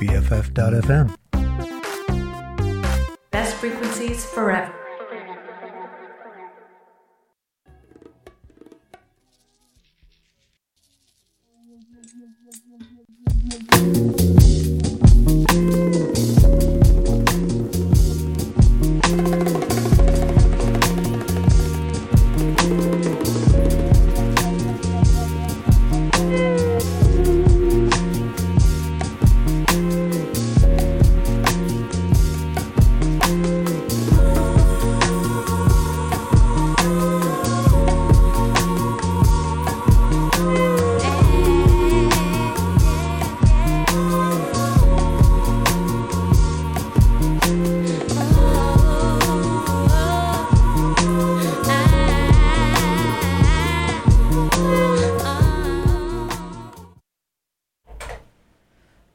BFF.FM. Best frequencies forever.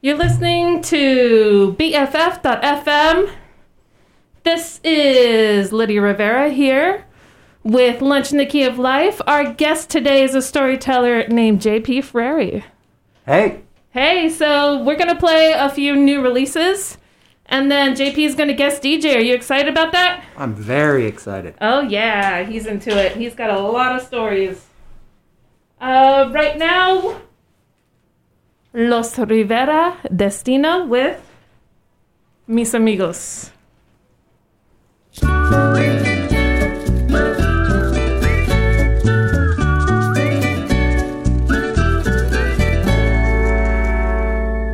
You're listening to BFF.FM. This is Lydia Rivera here with Lunch in the Key of Life. Our guest today is a storyteller named JP Frary. Hey. Hey, so we're going to play a few new releases, and then JP's going to guest DJ. Are you excited about that? I'm very excited. Oh, yeah. He's into it. He's got a lot of stories. Right now... Los Rivera Destino with Mis Amigos.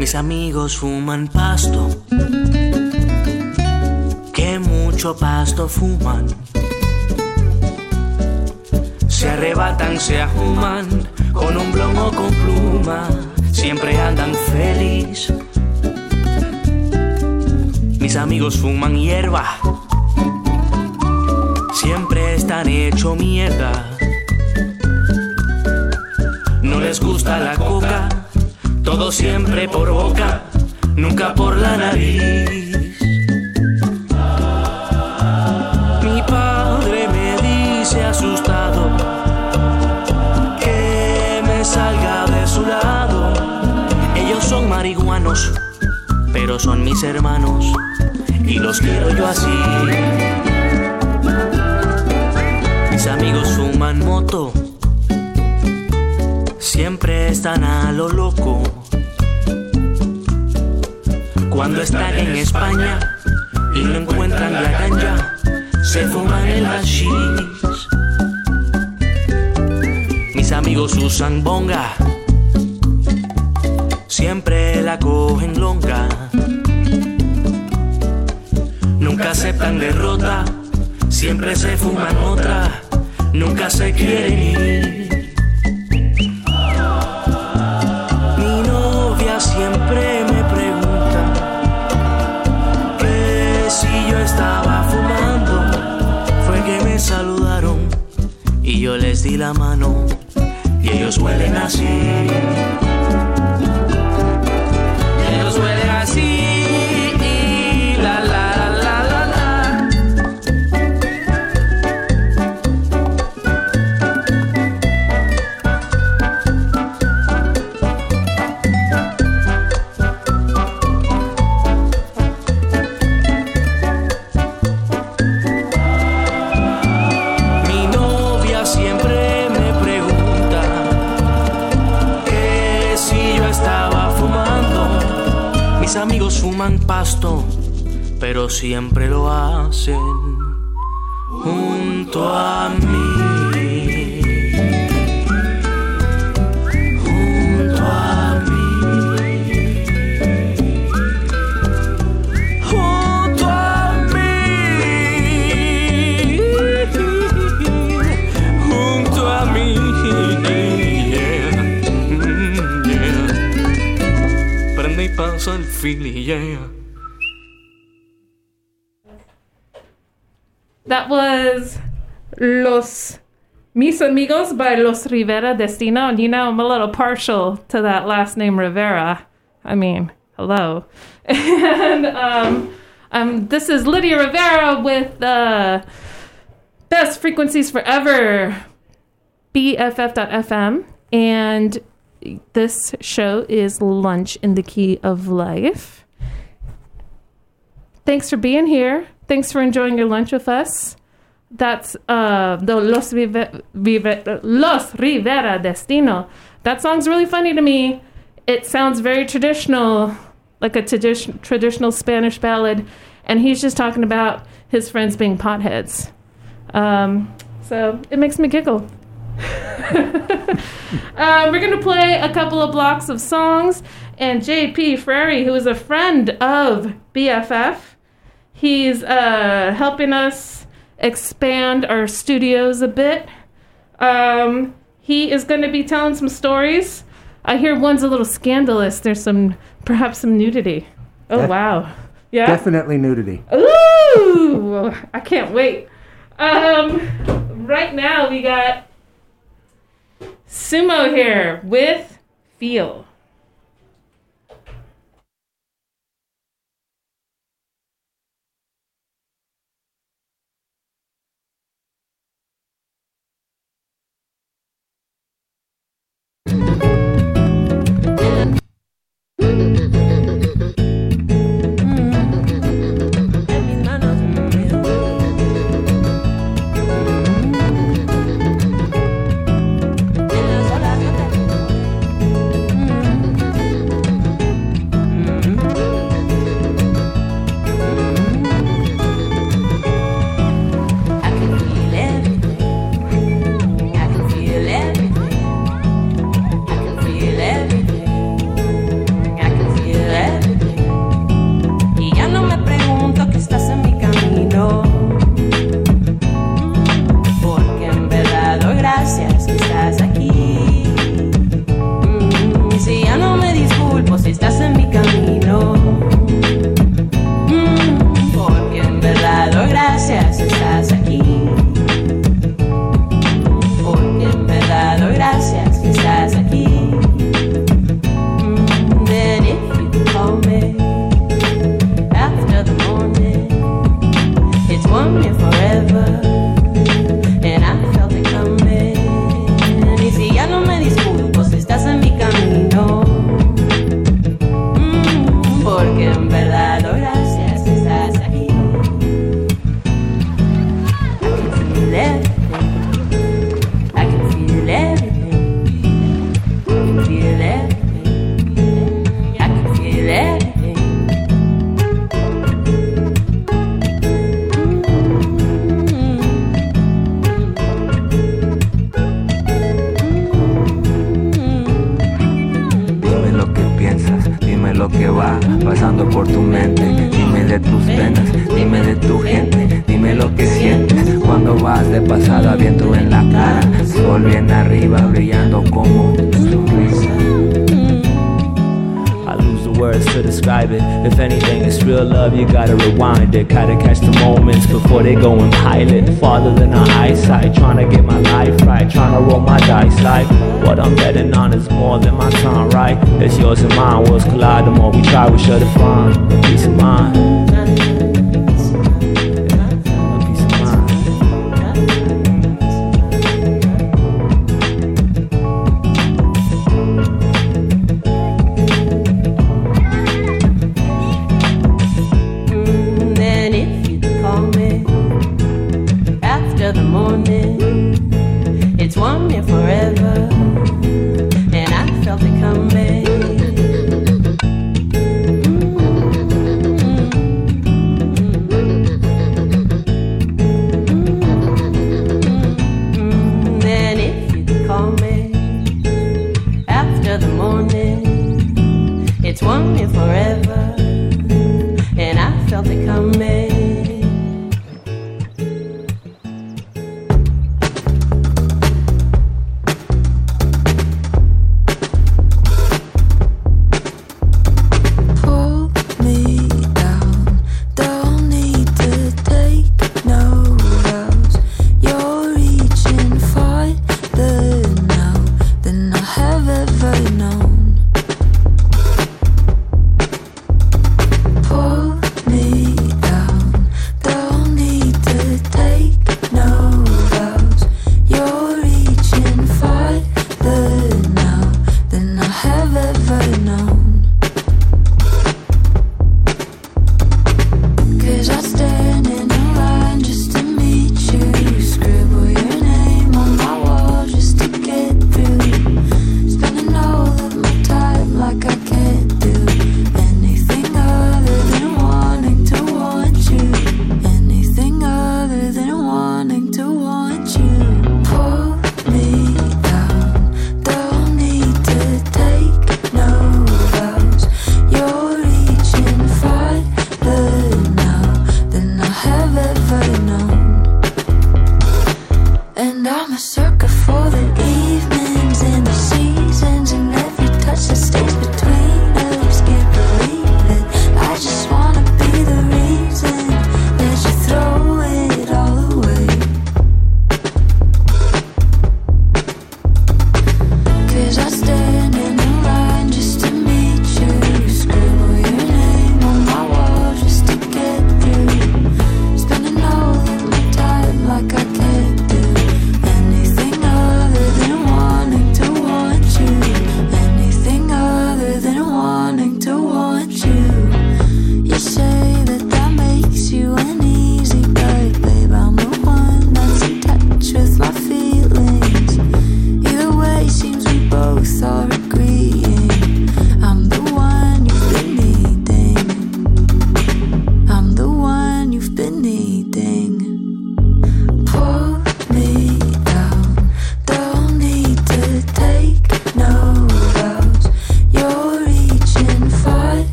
Mis amigos fuman pasto, que mucho pasto fuman. Se arrebatan, se ahuman, con un blon o con pluma. Siempre andan feliz. Mis amigos fuman hierba, siempre están hecho mierda. No les gusta la coca, todo siempre por boca, nunca por la nariz. Mi padre me dice asustado que me salga de su lado. Son marihuanos, pero son mis hermanos y los quiero yo así. Mis amigos fuman moto, siempre están a lo loco. Cuando están en España y no encuentran la ganja, se fuman el hashish. Mis amigos usan bonga, siempre la cogen longa. Nunca aceptan derrota, siempre se fuman otra, nunca se quieren ir. Mi novia siempre me pregunta que si yo estaba fumando. Fue que me saludaron y yo les di la mano y ellos huelen así. Huele así, la la la la la. Mi novia siempre me pregunta que si yo estaba fumando. Mis amigos fuman pasto, pero siempre lo hacen junto a mí. Junto a mí. Junto a mí. Junto a mí. Yeah. Yeah. Prende y pasa el That was Los Mis Amigos by Los Rivera Destino. And you know, I'm a little partial to that last name, Rivera. I mean, hello. And this is Lydia Rivera with Best Frequencies Forever, BFF.FM. And This show is Lunch in the Key of Life. Thanks for being here. Thanks for enjoying your lunch with us. That's the Los Rivera Destino. That song's really funny to me. It sounds very traditional, like a traditional Spanish ballad. And he's just talking about his friends being potheads. So it makes me giggle. We're going to play a couple of blocks of songs. And JP Frary, who is a friend of BFF, he's helping us expand our studios a bit. He is going to be telling some stories. I hear one's a little scandalous. There's perhaps some nudity. Oh, wow. Yeah. Definitely nudity. Ooh, I can't wait. Right now we got Sumohair with Feel.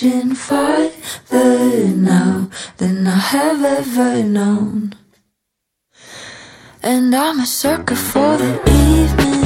reaching farther now than I have ever known. And I'm a sucker for the evening.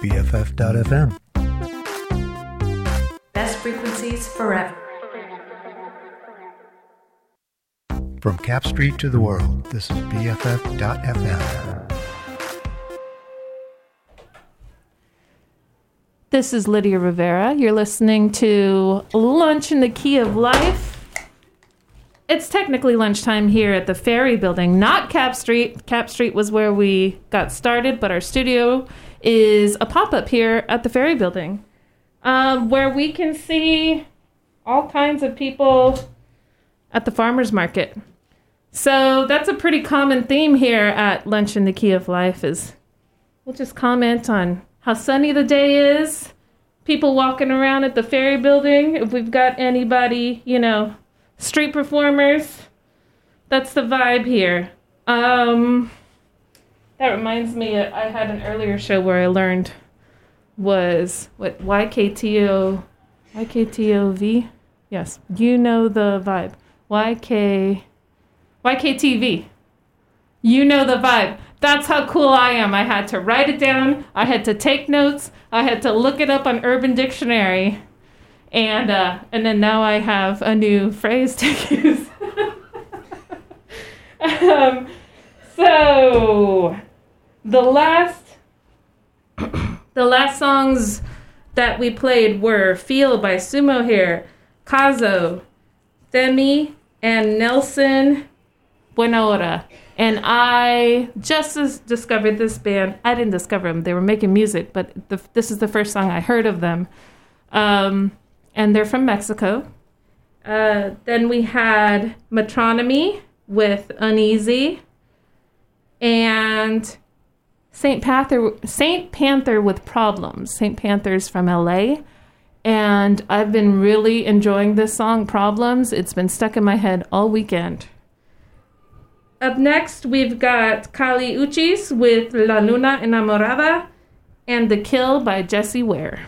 BFF.FM. Best frequencies forever. From Cap Street to the world, this is BFF.FM. This is Lydia Rivera. You're listening to Lunch in the Key of Life. It's technically lunchtime here at the Ferry Building, not Cap Street. Cap Street was where we got started, but our studio is a pop-up here at the Ferry Building, where we can see all kinds of people at the farmer's market. So that's a pretty common theme here at Lunch in the Key of Life is we'll just comment on how sunny the day is, people walking around at the Ferry Building, if we've got anybody, you know, street performers. That's the vibe here. That reminds me, I had an earlier show where I learned was what YKTOV? Yes, you know the vibe. YKTV. You know the vibe. That's how cool I am. I had to write it down. I had to take notes. I had to look it up on Urban Dictionary. And then now I have a new phrase to use. So the last songs that we played were "Feel" by Sumohair, "Kazo," "Themi," and Nelson Buenahora. And I just discovered this band. I didn't discover them. They were making music, but this is the first song I heard of them. And they're from Mexico. Then we had Metronomy with Uneasy. And Saint Panther with Problems. Saint Panther's from LA. And I've been really enjoying this song, Problems. It's been stuck in my head all weekend. Up next, we've got Kali Uchis with La Luna Enamorada and The Kill by Jesse Ware.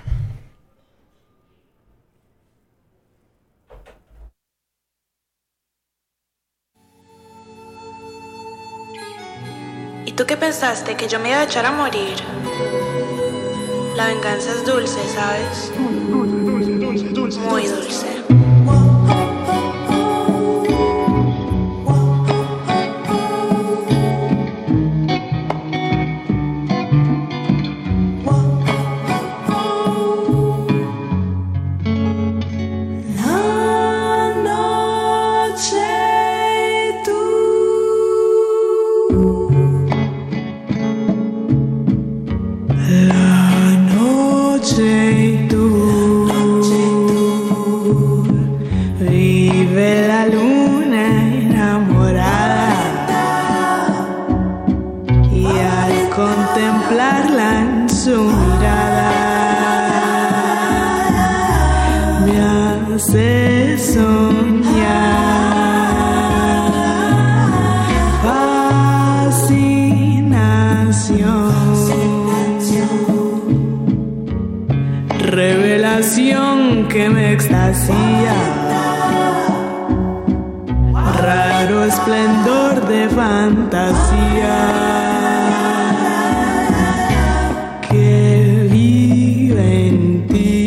¿Y tú qué pensaste? ¿Que yo me iba a echar a morir? La venganza es dulce, ¿sabes? Dulce. Muy dulce. Que me extasía, raro esplendor de fantasía que vive en ti.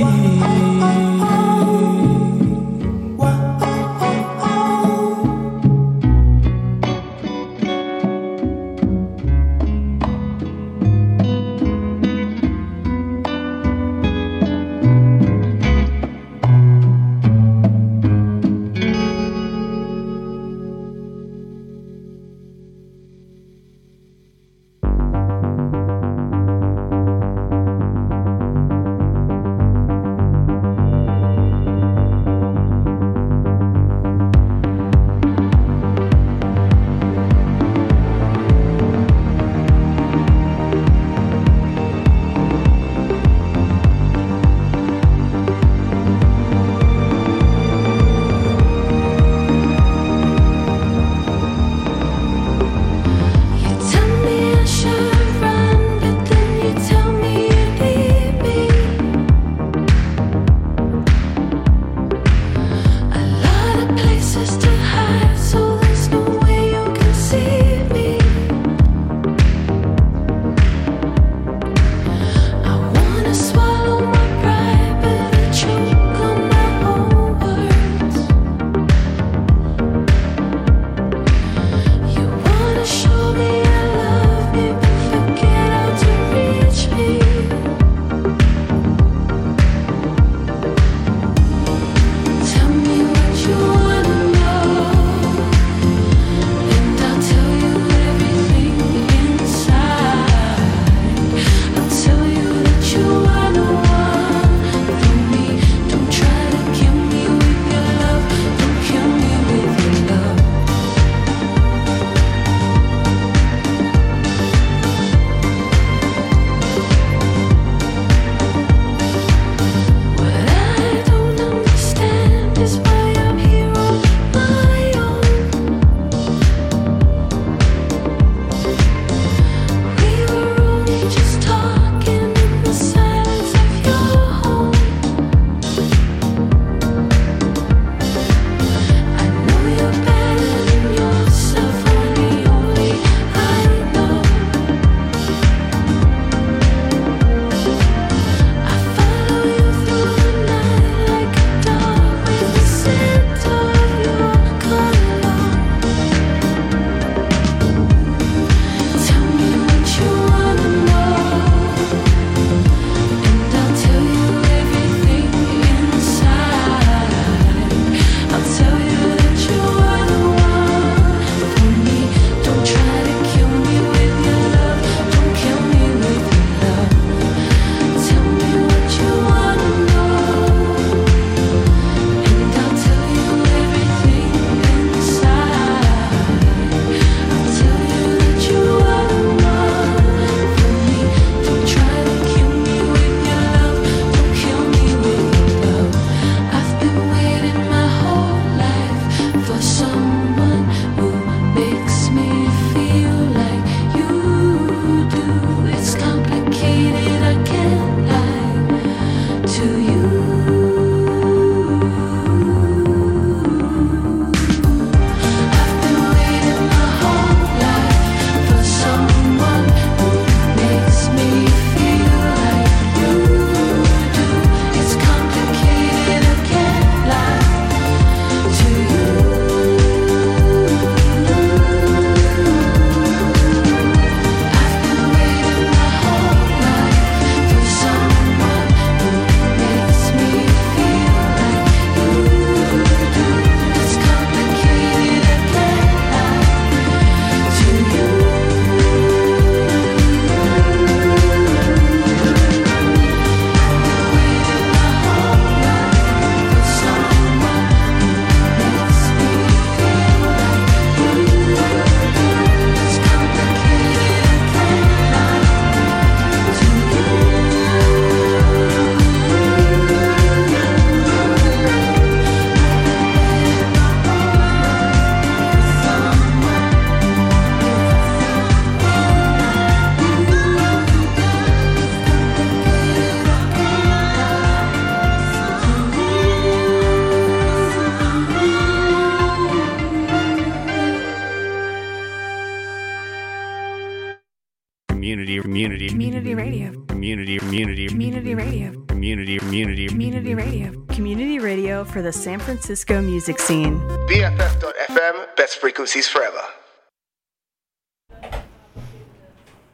Community radio for the San Francisco music scene. BFF.FM, best frequencies forever.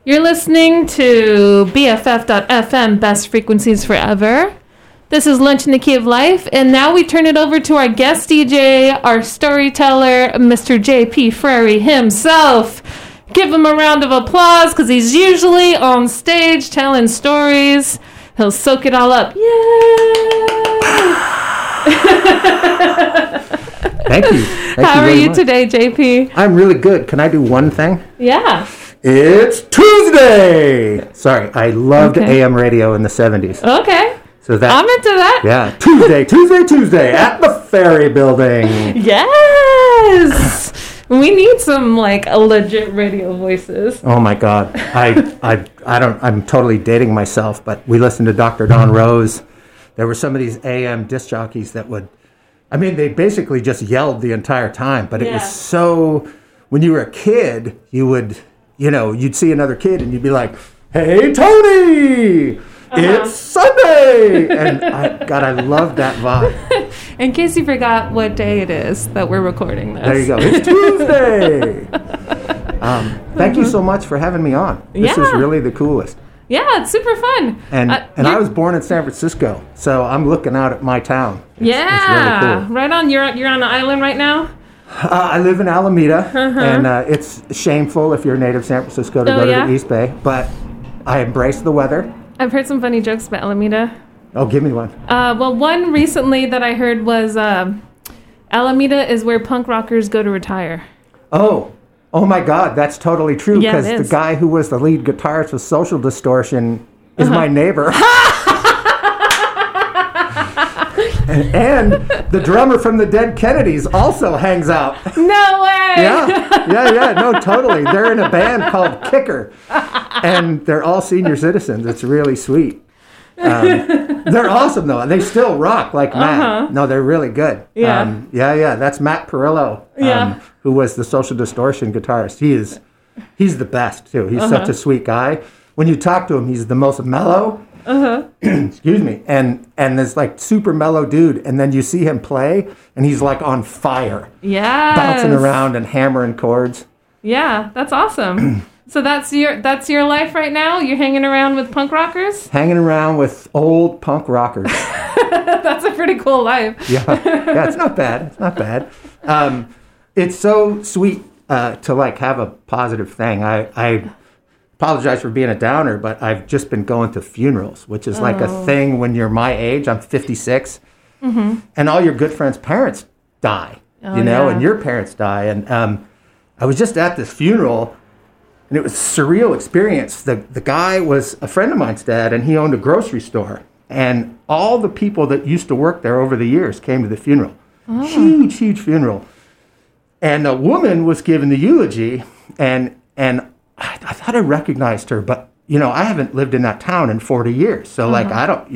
You're listening to BFF.FM, best frequencies forever. This is Lunch in the Key of Life, and now we turn it over to our guest DJ, our storyteller, Mr. JP Frary himself. Give him a round of applause, because he's usually on stage telling stories. He'll soak it all up. Yay! Thank you. How are you today, JP? I'm really good. Can I do one thing? Yeah. It's Tuesday! Sorry, I loved AM radio in the 70s. Okay. So that, I'm into that. Yeah. Tuesday at the Ferry Building. Yes. We need some legit radio voices. Oh my God. I'm totally dating myself, but we listened to Dr. Don Rose. There were some of these AM disc jockeys that they basically just yelled the entire time, but it was so, when you were a kid, you would, you'd see another kid and you'd be like, "Hey, Tony! It's Sunday!" And I love that vibe. In case you forgot what day it is that we're recording this. There you go. It's Tuesday! Thank you so much for having me on. This is really the coolest. Yeah, it's super fun. And I was born in San Francisco, so I'm looking out at my town. It's really cool. Right on. You're on an island right now? I live in Alameda, and it's shameful if you're native San Francisco to go to the East Bay, but I embrace the weather. I've heard some funny jokes about Alameda. Oh, give me one. One recently that I heard was Alameda is where punk rockers go to retire. Oh my God, that's totally true, because the guy who was the lead guitarist with Social Distortion is my neighbor. And the drummer from the Dead Kennedys also hangs out. No way! Yeah, no, totally. They're in a band called Kicker, and they're all senior citizens. It's really sweet. They're awesome, though. They still rock like Matt. No, they're really good. Yeah. That's Matt Perillo, who was the Social Distortion guitarist. He's the best, too. He's such a sweet guy. When you talk to him, he's the most mellow. Excuse me. And this super mellow dude, and then you see him play, and he's on fire. Yeah. Bouncing around and hammering chords. Yeah, that's awesome. So that's your life right now? You're hanging around with punk rockers? Hanging around with old punk rockers. That's a pretty cool life. Yeah, it's not bad. It's so sweet to have a positive thing. I apologize for being a downer, but I've just been going to funerals, which is a thing when you're my age. I'm 56, and all your good friends' parents die, and your parents die. And I was just at this funeral. And it was a surreal experience. The guy was a friend of mine's dad, and he owned a grocery store. And all the people that used to work there over the years came to the funeral. Oh. Huge, huge funeral. And a woman was giving the eulogy, and I thought I recognized her, but, I haven't lived in that town in 40 years. So, I don't,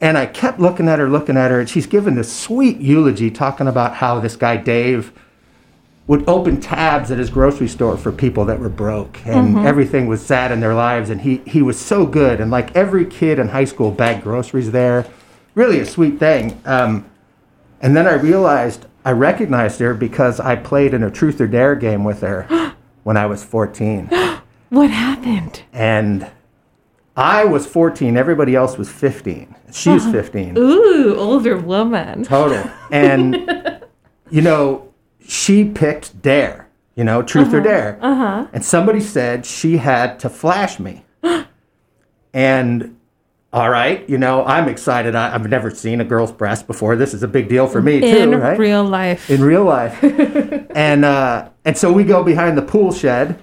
And I kept looking at her, and she's giving this sweet eulogy talking about how this guy, Dave, would open tabs at his grocery store for people that were broke, and everything was sad in their lives, and he was so good, and every kid in high school bagged groceries there. Really a sweet thing. And then I realized I recognized her because I played in a Truth or Dare game with her when I was 14. What happened? And I was 14. Everybody else was 15. She was 15. Ooh, older woman. Total. And, she picked Dare, Truth or Dare. And somebody said she had to flash me. And, all right, I'm excited. I've never seen a girl's breast before. This is a big deal for me, too, right? In real life. And so we go behind the pool shed,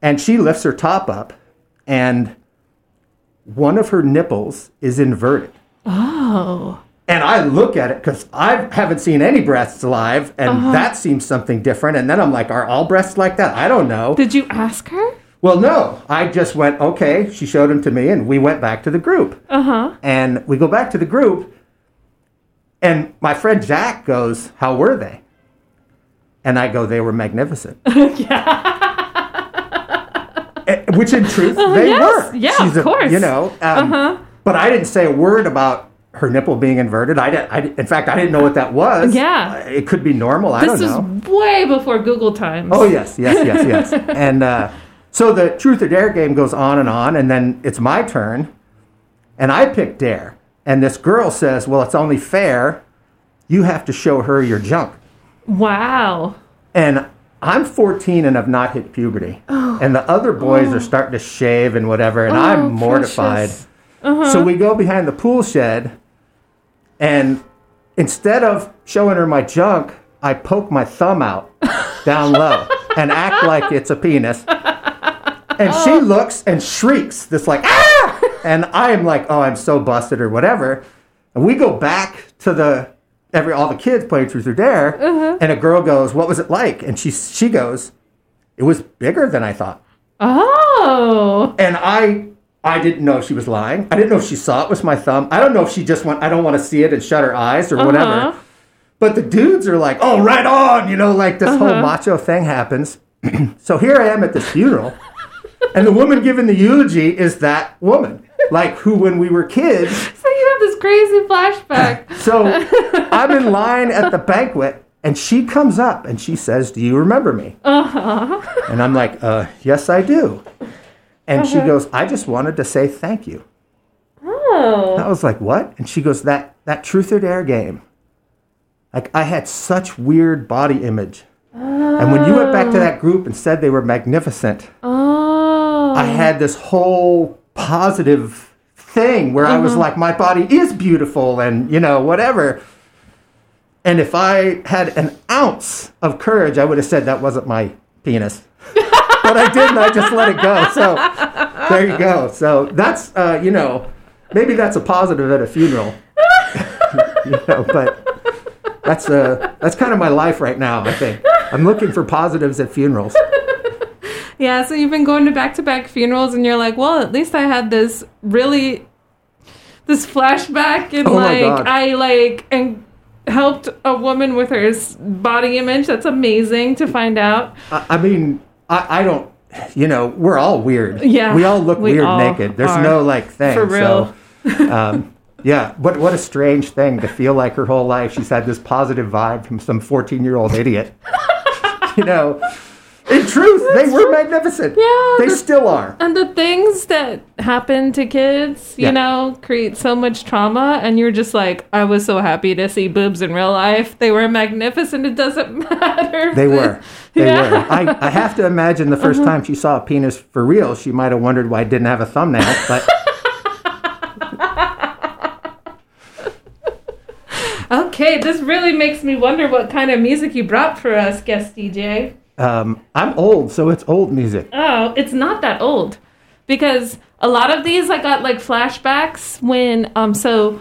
and she lifts her top up, and one of her nipples is inverted. Oh. And I look at it because I haven't seen any breasts live, and that seems something different. And then I'm like, are all breasts like that? I don't know. Did you ask her? Well, no. I just went, okay. She showed them to me, and we went back to the group. And we go back to the group, and my friend Jack goes, "How were they?" And I go, "They were magnificent." Which in truth, they were. Yeah, she's of course. You know, but I didn't say a word about her nipple being inverted. In fact, I didn't know what that was. Yeah. It could be normal. I don't know. This was way before Google times. Oh, yes. And so the truth or dare game goes on. And then it's my turn. And I pick dare. And this girl says, well, it's only fair. You have to show her your junk. Wow. And I'm 14 and have not hit puberty. Oh. And the other boys are starting to shave and whatever. And I'm mortified. So we go behind the pool shed. And instead of showing her my junk, I poke my thumb out down low and act like it's a penis. And she looks and shrieks. This like, ah! And I'm like, oh, I'm so busted or whatever. And we go back to all the kids playing Truth or Dare. And a girl goes, what was it like? And she goes, it was bigger than I thought. Oh. And I didn't know she was lying. I didn't know if she saw it with my thumb. I don't know if she just went, I don't want to see it and shut her eyes or whatever. But the dudes are like, oh, right on. You know, like this whole macho thing happens. So here I am at this funeral. And the woman giving the eulogy is that woman. Like who, when we were kids. So you have this crazy flashback. So I'm in line at the banquet, and she comes up, and she says, do you remember me? And I'm like, yes, I do. And she goes, I just wanted to say thank you. Oh. And I was like, what? And she goes, that truth or dare game. Like, I had such weird body image. Oh. And when you went back to that group and said they were magnificent, I had this whole positive thing where I was like, my body is beautiful and, you know, whatever. And if I had an ounce of courage, I would have said that wasn't my penis. But I didn't. I just let it go. So there you go. So that's, you know, maybe that's a positive at a funeral. You know, but that's kind of my life right now, I think. I'm looking for positives at funerals. Yeah, so you've been going to back-to-back funerals, and you're like, well, at least I had this really, this flashback, and I helped a woman with her body image. That's amazing to find out. I mean, I don't, you know, we're all weird. Yeah. We all look weird naked. There's no, like, thing. For real. So, yeah, what a strange thing to feel like her whole life she's had this positive vibe from some 14-year-old idiot. You know? In truth, they were magnificent. Yeah. They still are. And the things that happen to kids, you know, create so much trauma. And you're just like, I was so happy to see boobs in real life. They were magnificent. It doesn't matter. They were. They were. I have to imagine the first time she saw a penis for real, she might have wondered why it didn't have a thumbnail. But... Okay, this really makes me wonder what kind of music you brought for us, guest DJ. I'm old, so it's old music. Oh, it's not that old. Because a lot of these, I got, like, flashbacks when, so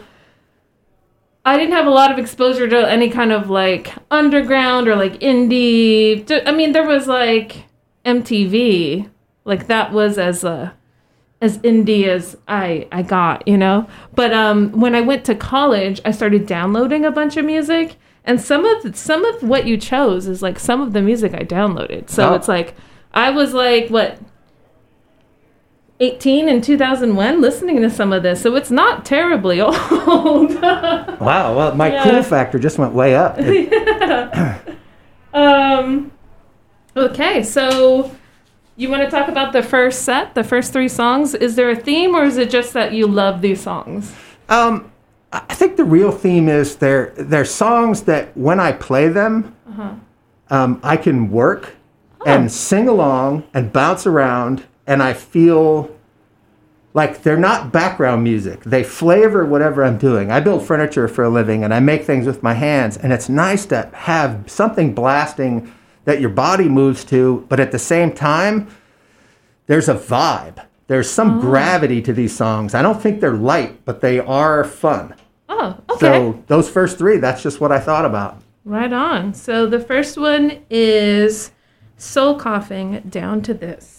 I didn't have a lot of exposure to any kind of, like, underground or, like, indie. I mean, there was, like, MTV. Like, that was as indie as I got, you know? But when I went to college, I started downloading a bunch of music. And some of what you chose is, like, some of the music I downloaded. So it's, like, I was, like, what, 18 in 2001 listening to some of this. So it's not terribly old. Wow. Well, my cool factor just went way up. Okay. So you want to talk about the first set, the first three songs? Is there a theme, or is it just that you love these songs? I think the real theme is they're songs that when I play them, I can work and sing along and bounce around, and I feel like they're not background music. They flavor whatever I'm doing. I build furniture for a living, and I make things with my hands, and it's nice to have something blasting that your body moves to, but at the same time, there's a vibe. There's some gravity to these songs. I don't think they're light, but they are fun. Oh, okay. So those first three, that's just what I thought about. Right on. So the first one is Soul Coughing, Down to This.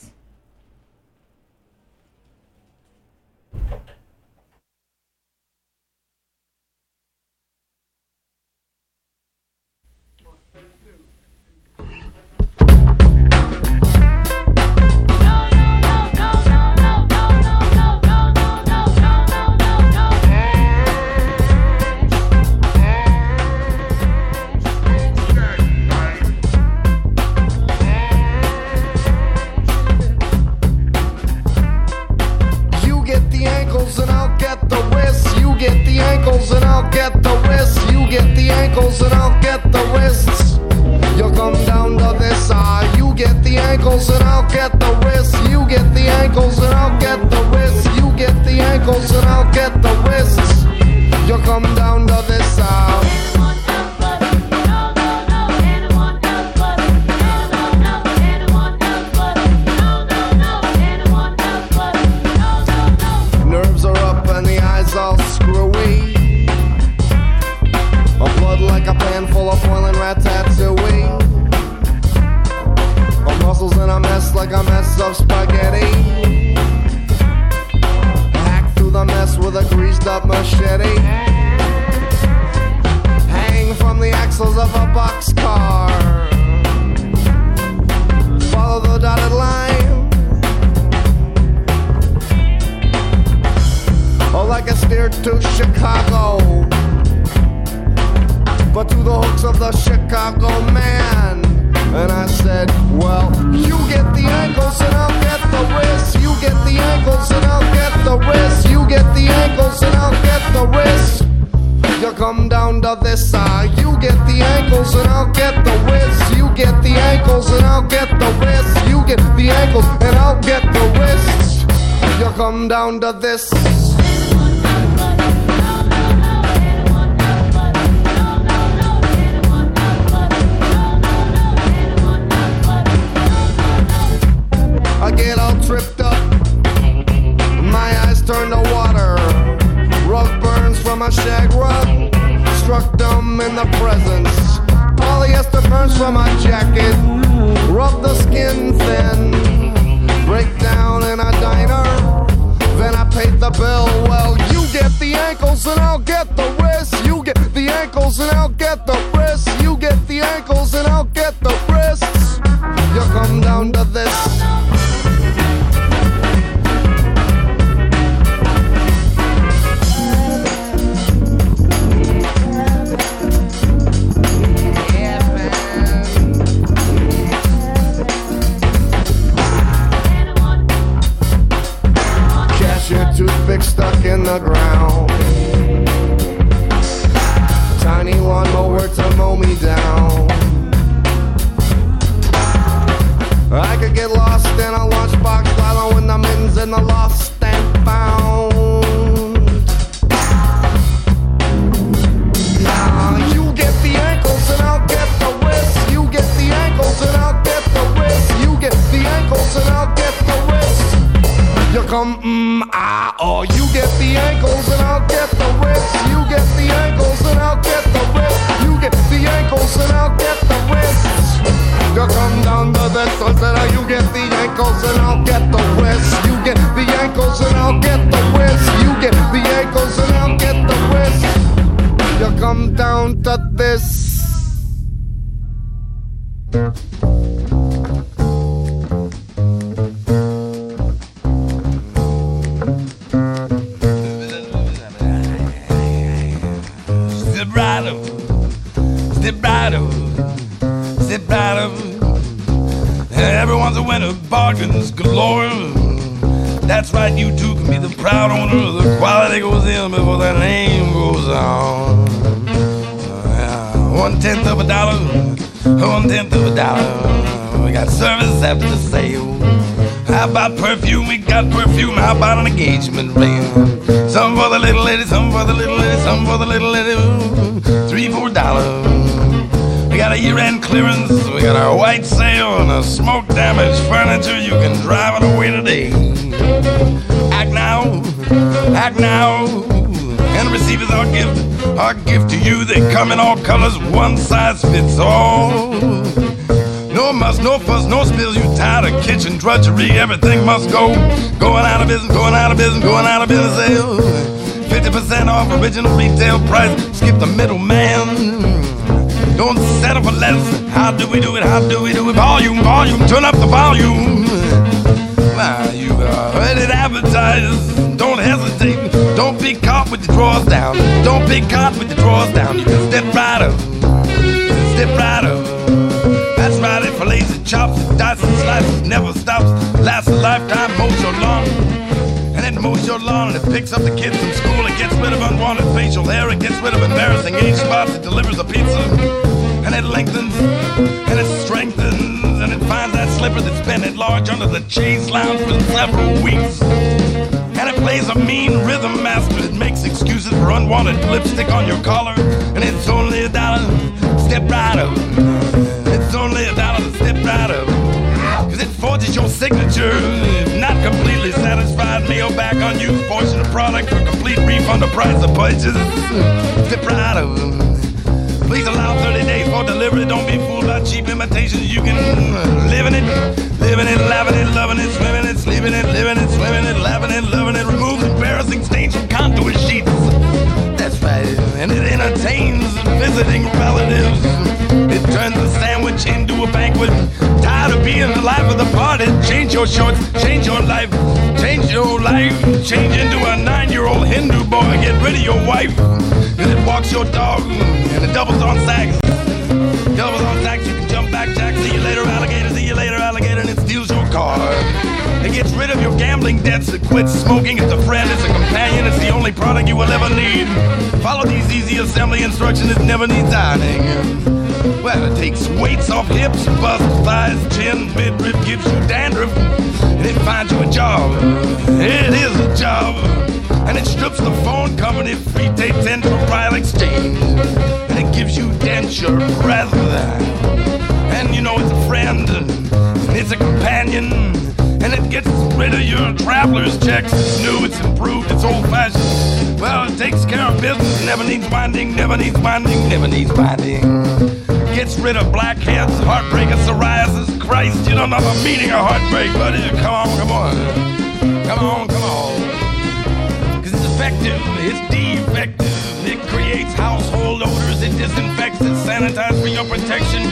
get the ankles and I'll get the wrists. You'll come down to this eye. You get the ankles and I'll get the wrists. You get the ankles and I'll get the wrists. You get the ankles and I'll get the wrists. You'll come down to this eye. Like a mess of spaghetti, hack through the mess with a greased up machete, hang from the axles of a boxcar, follow the dotted line, oh like a steer to Chicago, but to the hooks of the Chicago man. And I said, well, you get the ankles and I'll get the wrists. You get the ankles and I'll get the wrists. You get the ankles and I'll get the wrists. You come down to this side. You get the ankles and I'll get the wrists. You get the ankles and I'll get the wrists. You get the ankles and I'll get the wrists. You come down to this. Tripped up, my eyes turned to water, rug burns from a shag rug, struck dumb in the presence, polyester burns from my jacket, rub the skin thin, break down in a diner, then I paid the bill, well you get the ankles and I'll get the wrists, you get the ankles and I'll get the wrists, you get the ankles and I'll get the wrists, you come down to this. Toothpick stuck in the ground. Tiny lawnmower to mow me down. I could get lost in a lunchbox, wallow in the mittens in the lost and found. Now you get the ankles and I'll get the wrists. You get the ankles and I'll get the wrists. You get the ankles and I'll get the wrists. You come, ah, oh, you get the ankles and I'll get the wrists. You get the ankles and I'll get the wrists. You get the ankles and I'll get the wrists. You come down to this, I said, oh, you get the ankles and I'll get the wrists. You get the ankles and I'll get the wrists. You get the ankles and I'll get the wrists. You come down to this. Stibrato, stibrato. Everyone's a winner, bargains galore. That's right, you too can be the proud owner of the quality goes in before that name goes on. $0.1 of a dollar, $0.1 of a dollar. We got service after sale. How about perfume? We got perfume. How about an engagement ring? Some for the little lady, some for the little lady, some for the little lady. $3, $4. We got a year-end clearance. We got our white sale and our smoke-damaged furniture. You can drive it away today. Act now, act now. And receive is our gift to you. They come in all colors, one size fits all. No muss, no fuss, no spills, you tired of kitchen drudgery, everything must go. Going out of business, going out of business, going out of business sale. 50% off original retail price, skip the middleman. Don't settle for less, how do we do it, how do we do it? Volume, volume, turn up the volume. Now you already advertised, don't hesitate. Don't be caught with your drawers down, don't be caught with your drawers down. You can step right up, step right up. That's right, it fillets and chops, dices, slices, never stops. Lasts a lifetime, mows your lawn, and it mows your lawn, and it picks up the kids from school. gets rid of unwanted facial hair, it gets rid of embarrassing age spots, it delivers a pizza, and it lengthens, and it strengthens, and it finds that slipper that's been at large under the chaise lounge for several weeks. And it plays a mean rhythm master that makes excuses for unwanted lipstick on your collar, and it's only $1, step right up. It's only $1 to step right up. Cause it forges your signature, if not completely satisfied, mail back unused portion of product for complete refund of price of purchase. Step right up. Please allow 30 days for delivery, don't be fooled by cheap imitations, you can live in it. Living it, loving it, loving it, swimming it, sleeping it, living it, swimming it, laughing it, loving it. Removes embarrassing stains from contour sheets. That's right. And it entertains visiting relatives. It turns a sandwich into a banquet. Tired of being the life of the party. Change your shorts, change your life, change your life. Change into a 9-year-old Hindu boy. Get rid of your wife. And it walks your dog. And it doubles on sacks. Doubles on sacks, you can jump back, Jack. See you later, alligator. See you later, alligator. And it steals your car. It gets rid of your gambling debts. It quits smoking. It's a friend. It's a companion. It's the only product you will ever need. Follow these easy assembly instructions. It never needs ironing. Well, it takes weights off hips, bust, thighs, chin, midriff, gives you dandruff, and it finds you a job. It is a job. And it strips the phone company free tape and trial exchange. And it gives you denture breath. And you know it's a friend, and it's a companion, and it gets rid of your traveler's checks. It's new, it's improved, it's old-fashioned. Well, it takes care of business, never needs binding, never needs binding, never needs binding. Gets rid of blackheads, heartbreak, and psoriasis. Christ, you don't know the meaning of heartbreak, buddy. Come on, come on. Come on, come on. Because it's effective, it's defective. It creates household odors, it disinfects, it sanitizes for your protection.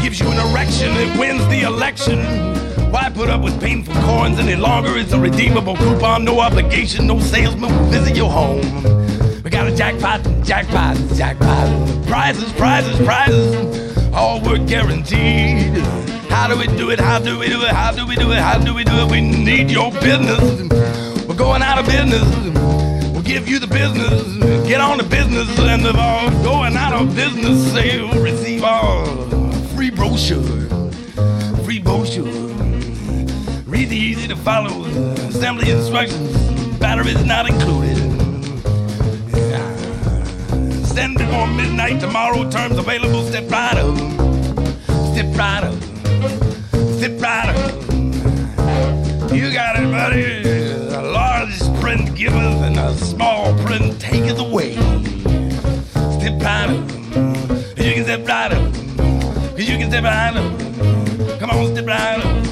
Gives you an erection, it wins the election. Why put up with painful corns any longer? It's a redeemable coupon, no obligation, no salesman will visit your home. We got a jackpot, jackpot, jackpot. Prizes, prizes, prizes, all were guaranteed. How do we do it? How do we do it? How do we do it? How do we do it? We need your business. We're going out of business. Give you the business, get on the business, and if all going out of business, they'll receive all free brochure, free brochure. Read the easy to follow assembly instructions, batteries not included. Send before midnight tomorrow, terms available. Step right up, step right up, step right up. You got it, buddy. Print giveth and a small print taketh away. Step right up. You can step right up. You can step right up. Come on, step right up.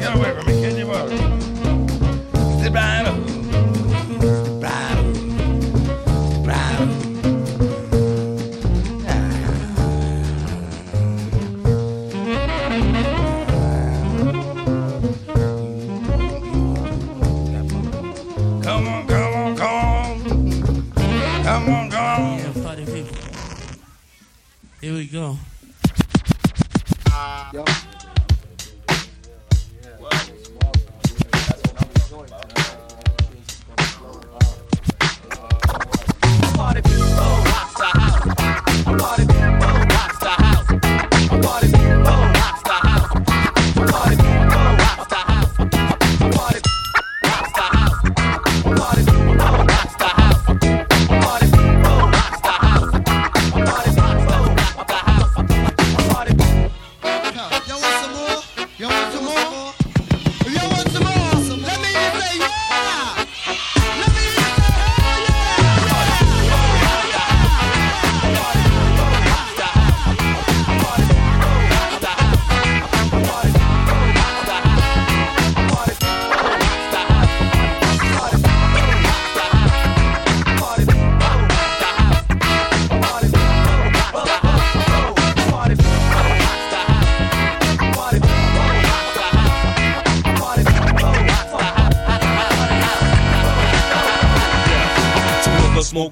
Get away from me, can you work? Step right up. Step right up. Step right up. Here we go. Yo.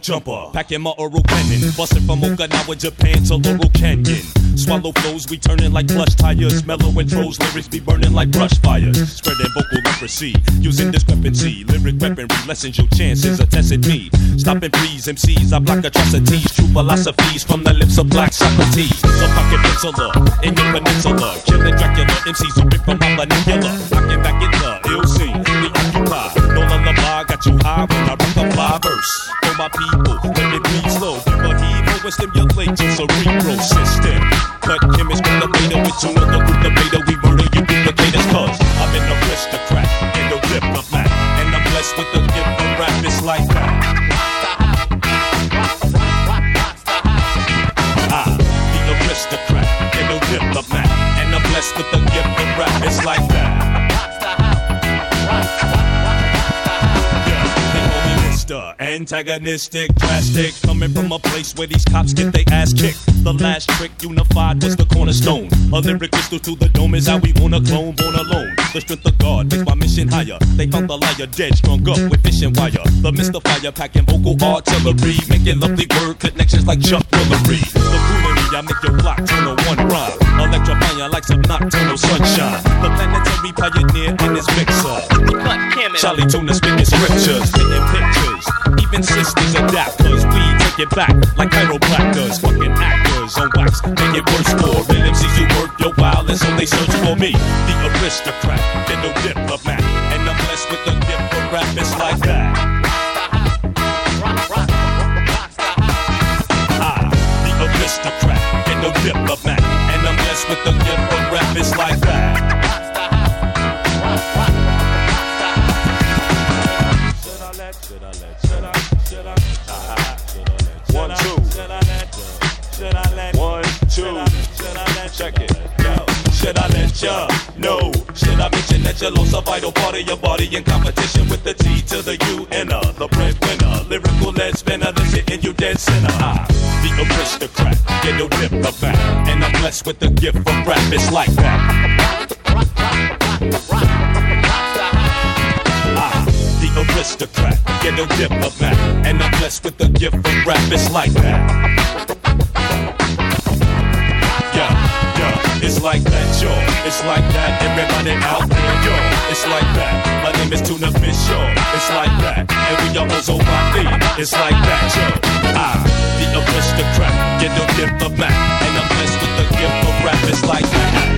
Jumper, packing my Oro Kenan, bustin' from Okinawa, Japan to Laurel Canyon. Swallow flows, we turning like plush tires. Mellow intros, lyrics be burning like brush fire. Spreading vocal leprosy, using discrepancy. Lyric weaponry lessens your chances of testing me. Stopping please MCs, I block atrocities. True philosophies from the lips of black Socrates. So pocket penciler, in your peninsula. Killing Dracula, MCs who rip from my manipula. Knocking back in the ill scene, we occupy. No lullaby, got you high when I rock a fly verse. For my people, let it be slow. Give a heave and stimulate your cerebral system. Cut chemists with the beta, with you another group the beta. We murder you duplicators, cause I'm an aristocrat and a diplomat. And I'm blessed with the gift of rap, it's like that. Aristocrat and a diplomat, and I'm blessed with the gift of rap. It's like that. Yeah, they call me Mr. Antagonistic, drastic, coming from a place where these cops get their ass kicked. The last trick unified was the cornerstone. A lyric crystal to the dome is how we wanna clone, born alone. The strength of God makes my mission higher. They found the liar dead, strung up with fishing wire. The mystifier packing vocal artillery, making lovely word connections like Chuck Willery. The coolery, I make your block turn on one rhyme. Electrifying like some nocturnal sunshine. The planetary pioneer in his mixer. Charlie Tuna spitting scriptures, spitting pictures. Even sisters adapt, cause we take it back like chiropractors, fucking actors. On wax, make it worse for real MCs who work your while, and so they search for me. The aristocrat, and no diplomat, and I'm blessed with the gift of rap, it's like that. I, the aristocrat, and no diplomat, and I'm blessed with the gift of rap, it's like that. Should I let, should I let, 1, 2. Should I let 1, 2, check it. Should I let ya know? Should I mention that you lost a vital part of your body in competition with the T to the U and a, the breadwinner, lyrical lead spinner that's hitting you dead center. I, the aristocrat, get no dip the back, and I'm blessed with the gift of rap. It's like that. I, the aristocrat, get no dip the back, and I'm blessed with the gift of rap. It's like that. It's like that, y'all. It's like that. Everybody out there, y'all. It's like that. My name is Tuna Fish, y'all. It's like that. And we are Ozomatli. It's like that, y'all. I, the aristocrat, get no gift of back, and I'm blessed with the gift of rap. It's like that.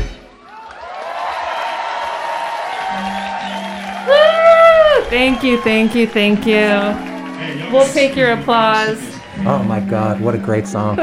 Woo! Thank you. We'll take your applause. Oh my God! What a great song.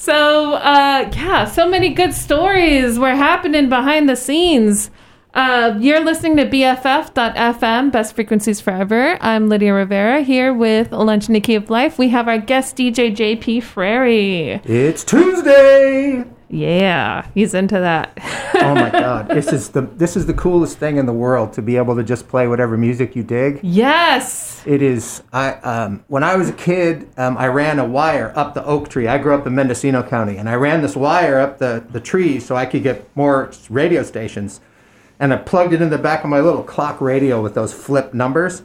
So, so many good stories were happening behind the scenes. You're listening to BFF.FM, Best Frequencies Forever. I'm Lydia Rivera here with Lunch in the Key of Life. We have our guest DJ, JP Frary. It's Tuesday! Yeah, he's into that. Oh my God, this is the coolest thing in the world, to be able to just play whatever music you dig. Yes, it is. When I was a kid, I ran a wire up the oak tree. I grew up in Mendocino County, and I ran this wire up the tree so I could get more radio stations. And I plugged it in the back of my little clock radio with those flip numbers.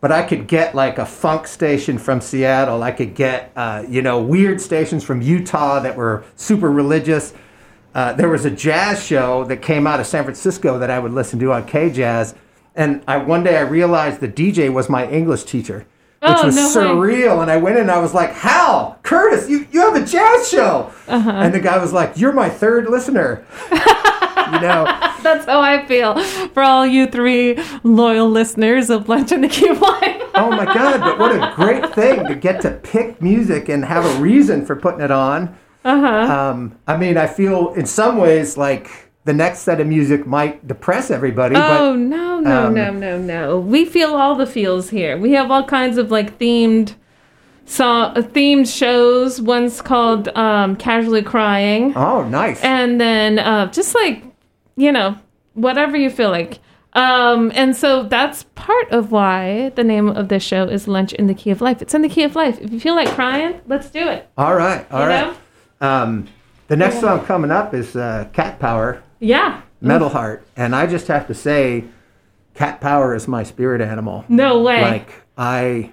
But I could get like a funk station from Seattle. I could get, weird stations from Utah that were super religious. There was a jazz show that came out of San Francisco that I would listen to on K-Jazz. And one day I realized the DJ was my English teacher, which was surreal. Way. And I went in and I was like, Hal Curtis, you have a jazz show. Uh-huh. And the guy was like, you're my third listener. You know, that's how I feel for all you 3 loyal listeners of Lunch in the Key of Life. Oh my God, but what a great thing to get to pick music and have a reason for putting it on. Uh-huh. I feel in some ways like the next set of music might depress everybody. No. We feel all the feels here. We have all kinds of like themed shows. One's called Casually Crying. Oh, nice. And then just like, whatever you feel like. And so that's part of why the name of this show is Lunch in the Key of Life. It's in the key of life. If you feel like crying, let's do it. All right. The next song coming up is Cat Power. Yeah. Metal Heart. And I just have to say, Cat Power is my spirit animal. No way. Like, I...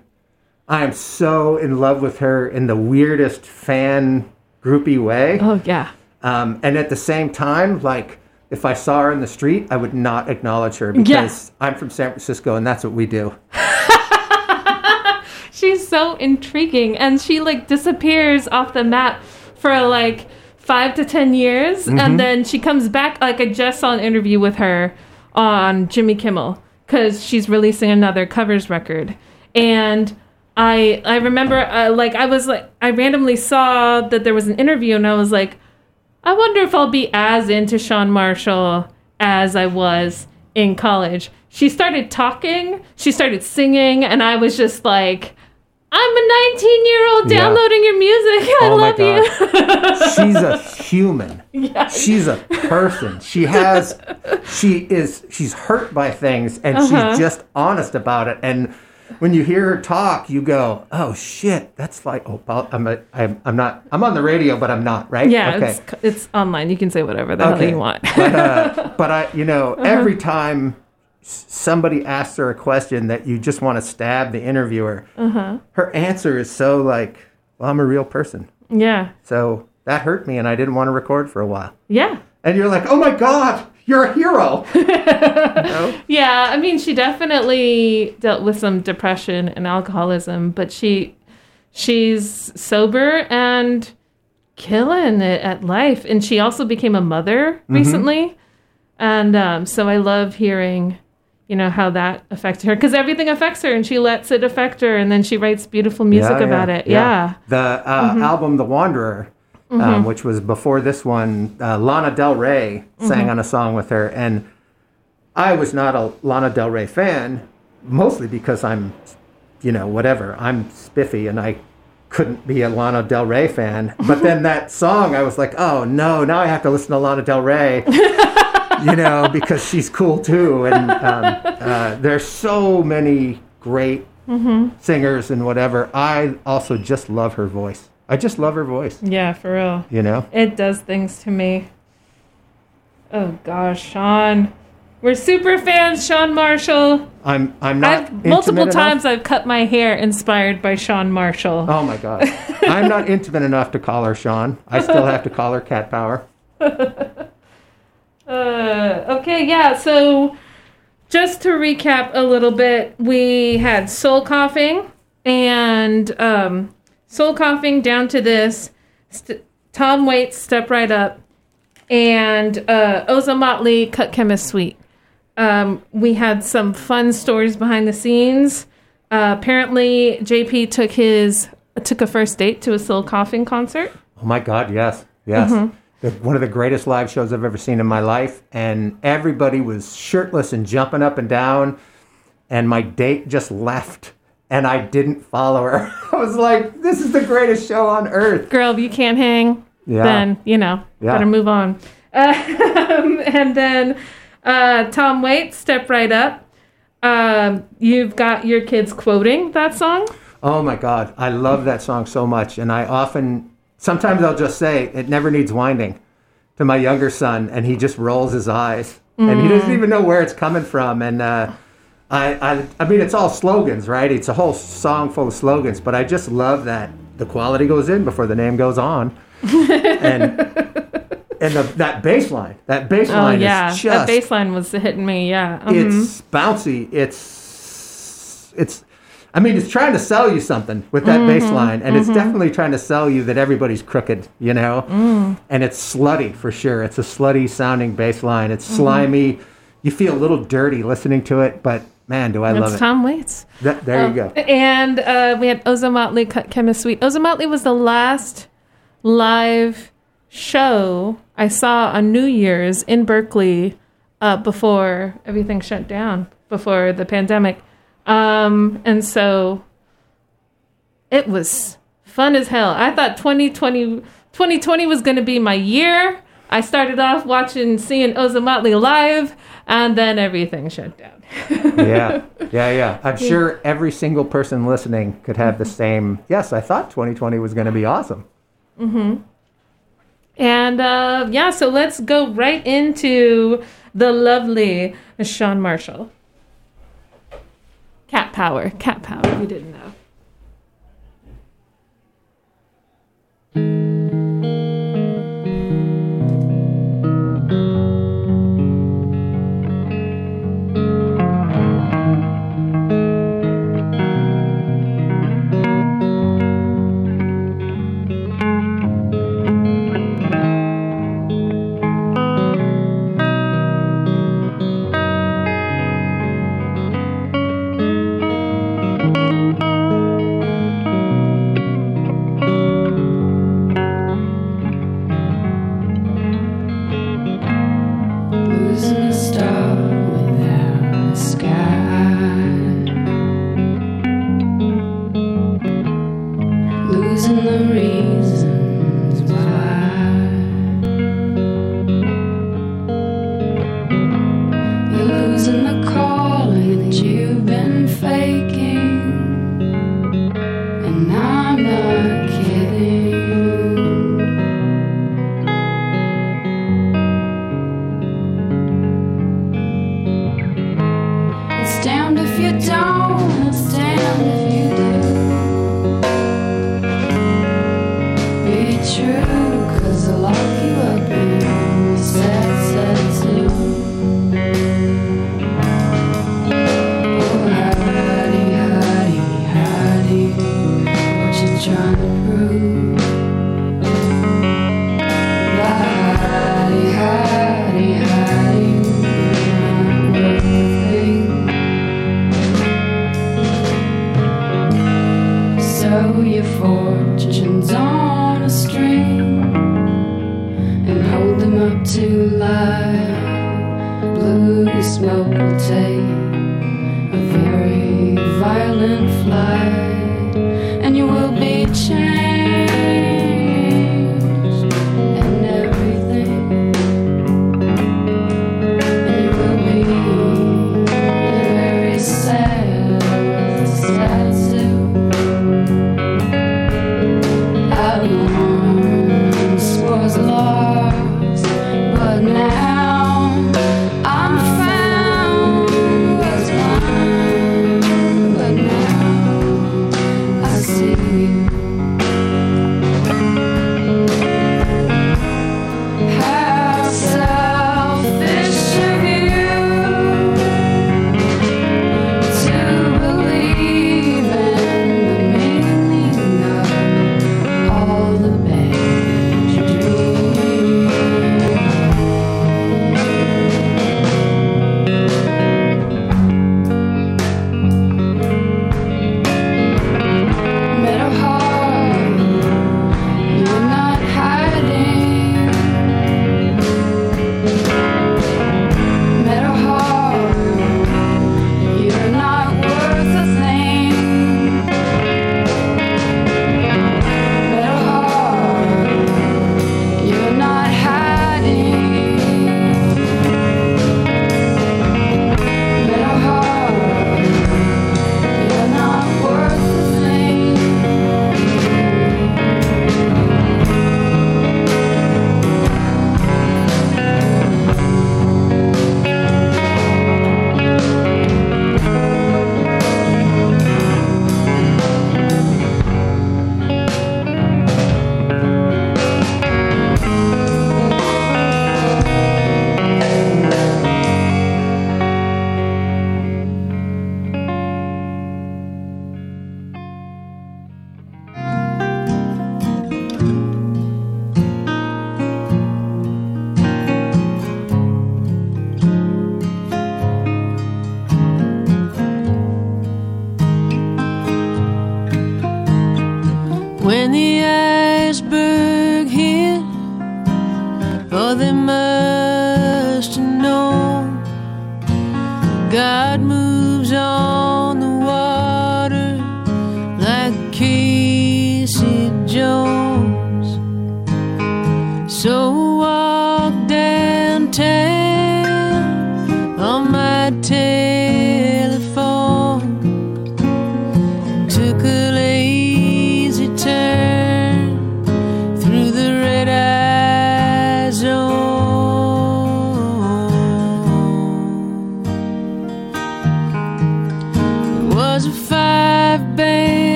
I am so in love with her in the weirdest fan groupie way. Oh, yeah. And at the same time, like, if I saw her in the street, I would not acknowledge her because I'm from San Francisco and that's what we do. She's so intriguing. And she, like, disappears off the map for, like, 5 to 10 years. Mm-hmm. And then she comes back. Like, I just saw an interview with her on Jimmy Kimmel because she's releasing another covers record. And I remember, like, I was, like, I randomly saw that there was an interview and I was like, I wonder if I'll be as into Chan Marshall as I was in college. She started talking, she started singing, and I was just like, I'm a 19-year-old downloading your music. I love you. She's a human. Yeah. She's a person. She's hurt by things, and she's just honest about it. And when you hear her talk, you go, "Oh shit, that's like, oh, I'm on the radio, but I'm not, right?" Yeah, okay. It's online. You can say whatever the hell you want. but every time somebody asks her a question that you just want to stab the interviewer, her answer is so like, "Well, I'm a real person." Yeah. So that hurt me, and I didn't want to record for a while. Yeah. And you're like, "Oh my god." You're a hero. You know? Yeah, I mean, she definitely dealt with some depression and alcoholism, but she's sober and killing it at life. And she also became a mother recently. And so I love hearing, you know, how that affects her because everything affects her and she lets it affect her. And then she writes beautiful music about it. Yeah. The album, The Wanderer. Which was before this one, Lana Del Rey sang on a song with her. And I was not a Lana Del Rey fan, mostly because I'm, you know, whatever. I'm spiffy and I couldn't be a Lana Del Rey fan. But then that song, I was like, oh, no, now I have to listen to Lana Del Rey, you know, because she's cool, too. And there's so many great singers and whatever. I also just love her voice. I just love her voice. Yeah, for real. You know? It does things to me. Oh, gosh, Sean. We're super fans, Chan Marshall. I'm not I've multiple enough. Times I've cut my hair inspired by Chan Marshall. Oh, my God. I'm not intimate enough to call her Sean. I still have to call her Cat Power. So just to recap a little bit, we had Soul Coughing and... Soul Coughing down to this, Tom Waits, Step Right Up, and Ozomatli, Cut Chemist Suite. We had some fun stories behind the scenes. Apparently, JP took a first date to a Soul Coughing concert. Oh my God, yes. One of the greatest live shows I've ever seen in my life, and everybody was shirtless and jumping up and down, and my date just left. And I didn't follow her. I was like, this is the greatest show on earth. Girl, if you can't hang, then, you know, better move on. And then Tom Waits, Step Right Up. You've got your kids quoting that song. Oh, my God. I love that song so much. And I sometimes I'll just say, it never needs winding to my younger son. And he just rolls his eyes. And he doesn't even know where it's coming from. And, I mean, it's all slogans, right? It's a whole song full of slogans, but I just love that the quality goes in before the name goes on. and that bass line is just... That bass line was hitting me, It's bouncy. It's I mean, it's trying to sell you something with that bass line, and it's definitely trying to sell you that everybody's crooked, you know? And it's slutty, for sure. It's a slutty-sounding bass line. It's slimy. You feel a little dirty listening to it, but... Man, do I love it. It's Tom Waits. There you go. And we had Ozomatli, Cut Chemist Suite. Ozomatli was the last live show I saw on New Year's in Berkeley before everything shut down, before the pandemic. And so it was fun as hell. I thought 2020 was going to be my year. I started off seeing Ozomatli live, and then everything shut down. Yeah. I'm sure every single person listening could have the same, yes, I thought 2020 was going to be awesome. And, so let's go right into the lovely Chan Marshall. Cat Power. We didn't know.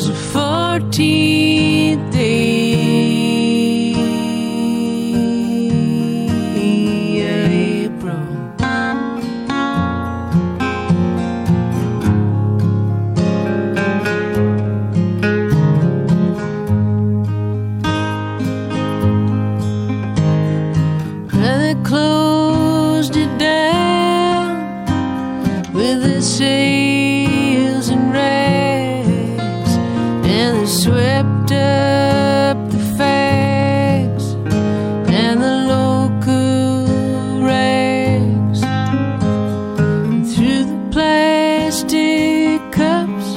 was the 14th day of April. Brother closed it down with a say. Swept up the facts and the local rags through the plastic cups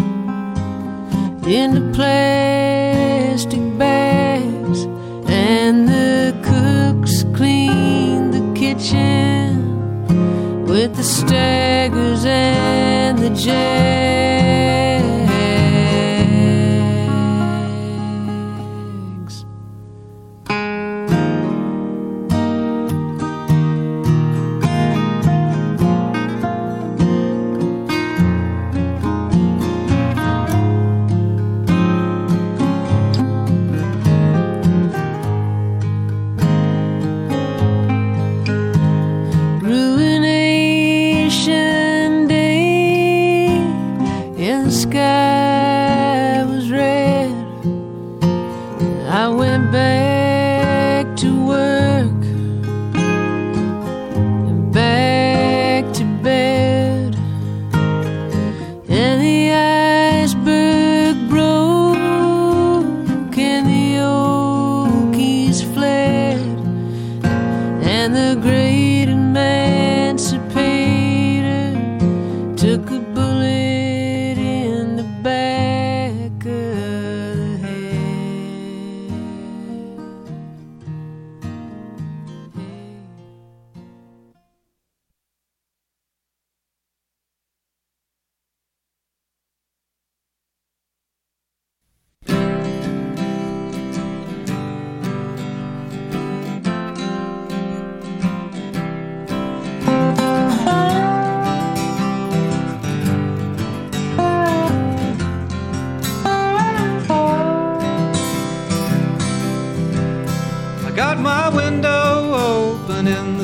into plastic bags, and the cooks cleaned the kitchen with the staggers and the jazz.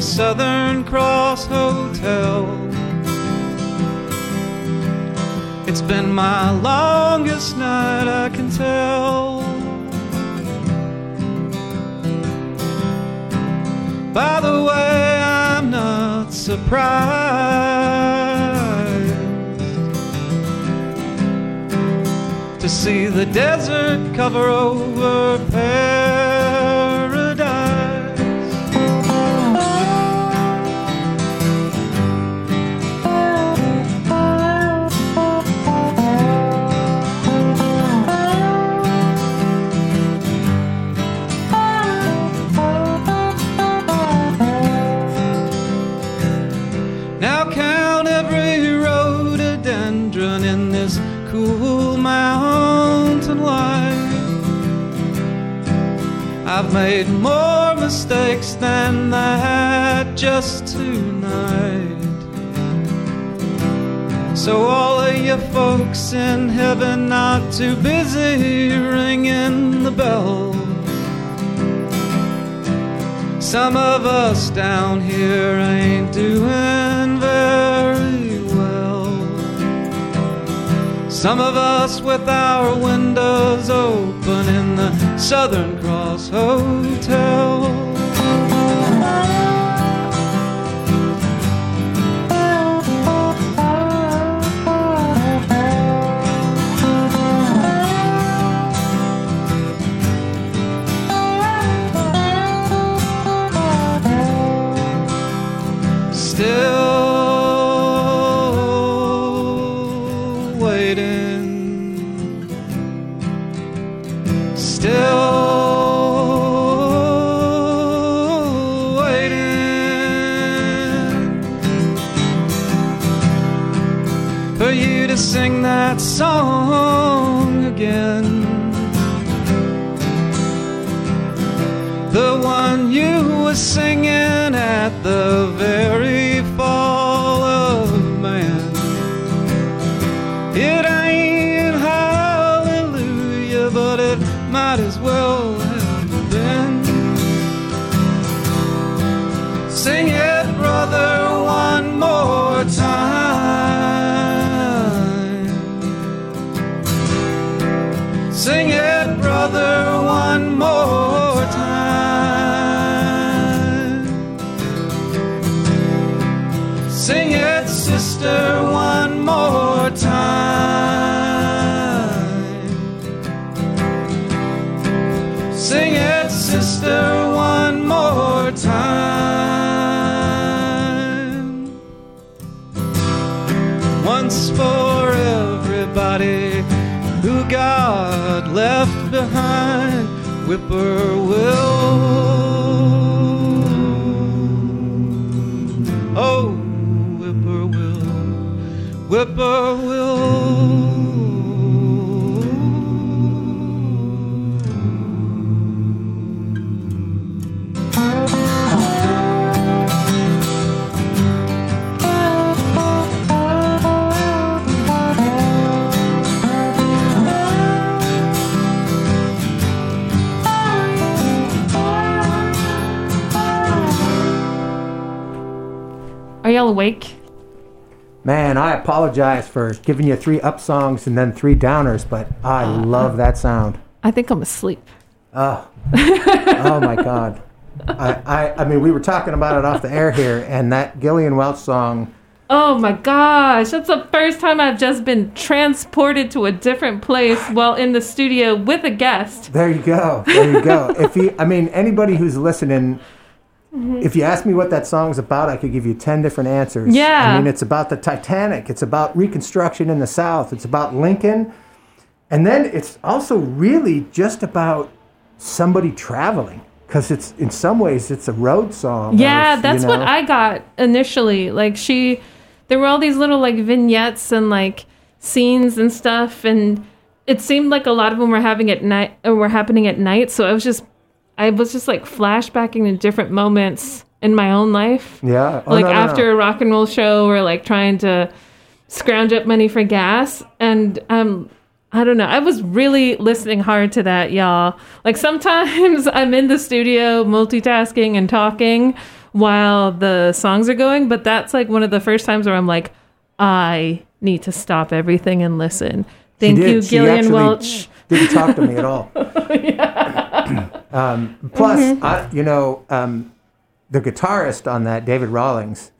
Southern Cross Hotel. It's been my longest night, I can tell. By the way, I'm not surprised to see the desert cover over I've made more mistakes than I had just tonight. So all of you folks in heaven, not too busy ringing the bell. Some of us down here ain't doing very well. Some of us with our windows open in the Southern Cross Hotel. Still waiting. Sing that song again, the one you were singing at the very fall of man. It ain't hallelujah as well have an end. Sing it, brother, one more time. Sing it, brother, one more time. Sing it, sister, one more time. Sing it, sister, one more time. Once for everybody who God left behind, whippoorwill. Oh, whippoorwill, whippoorwill. Are y'all awake? Man, I apologize for giving you three up songs and then three downers, but I love that sound. I think I'm asleep. Oh, oh my God. I mean, we were talking about it off the air here, and that Gillian Welch song. Oh my gosh, that's the first time I've just been transported to a different place while in the studio with a guest. There you go. There you go. I mean, anybody who's listening... Mm-hmm. If you ask me what that song's about, I could give you 10 different answers. Yeah. I mean, it's about the Titanic. It's about Reconstruction in the South. It's about Lincoln. And then it's also really just about somebody traveling. Because it's, in some ways, it's a road song. Yeah, that's what I got initially. Like, there were all these little, like, vignettes and, like, scenes and stuff. And it seemed like a lot of them were happening at night. So I was just like flashbacking to different moments in my own life. Yeah. Oh, like after a rock and roll show or like trying to scrounge up money for gas. And I don't know. I was really listening hard to that, y'all. Like sometimes I'm in the studio multitasking and talking while the songs are going. But that's like one of the first times where I'm like, I need to stop everything and listen. Thank you, Gillian Welch. Didn't talk to me at all. Yeah. Plus, mm-hmm. The guitarist on that, David Rawlings,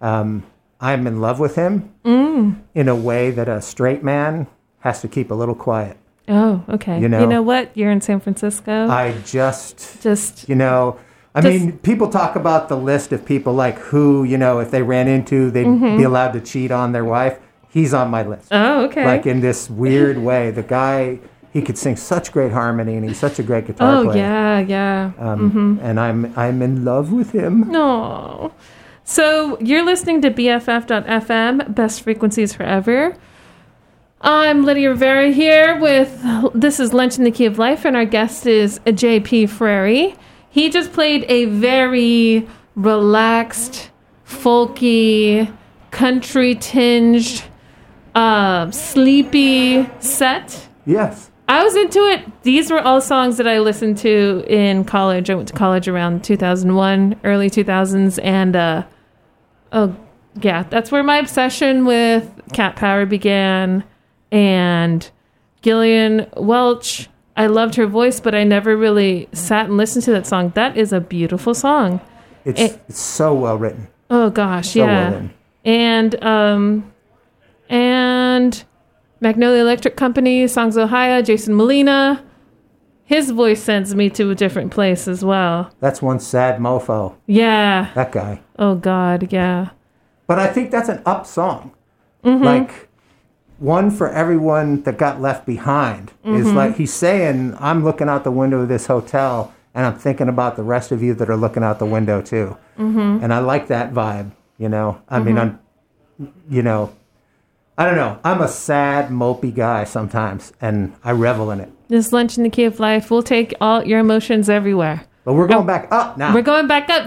I'm in love with him in a way that a straight man has to keep a little quiet. Oh, okay. You know what? You're in San Francisco. I just mean, people talk about the list of people like who, if they ran into, they'd be allowed to cheat on their wife. He's on my list. Oh, okay. Like in this weird way, the guy... He could sing such great harmony, and he's such a great guitar player. Oh, yeah, yeah. And I'm in love with him. No. So you're listening to BFF.FM, Best Frequencies Forever. I'm Lydia Rivera here with... This is Lunch in the Key of Life, and our guest is JP Frary. He just played a very relaxed, folky, country-tinged, sleepy set. Yes. I was into it. These were all songs that I listened to in college. I went to college around 2001, early 2000s, and that's where my obsession with Cat Power began, and Gillian Welch. I loved her voice, but I never really sat and listened to that song. That is a beautiful song. It's so well written. Oh gosh, so yeah. Well written. And Magnolia Electric Company, Songs Ohio, Jason Molina. His voice sends me to a different place as well. That's one sad mofo. Yeah. That guy. Oh, God, yeah. But I think that's an up song. Mm-hmm. Like, one for everyone that got left behind. Mm-hmm. Is like, he's saying, I'm looking out the window of this hotel, and I'm thinking about the rest of you that are looking out the window, too. Mm-hmm. And I like that vibe, I mean, I don't know. I'm a sad, mopey guy sometimes, and I revel in it. This Lunch in the Key of Life, we'll take all your emotions everywhere. But we're going back up now. We're going back up.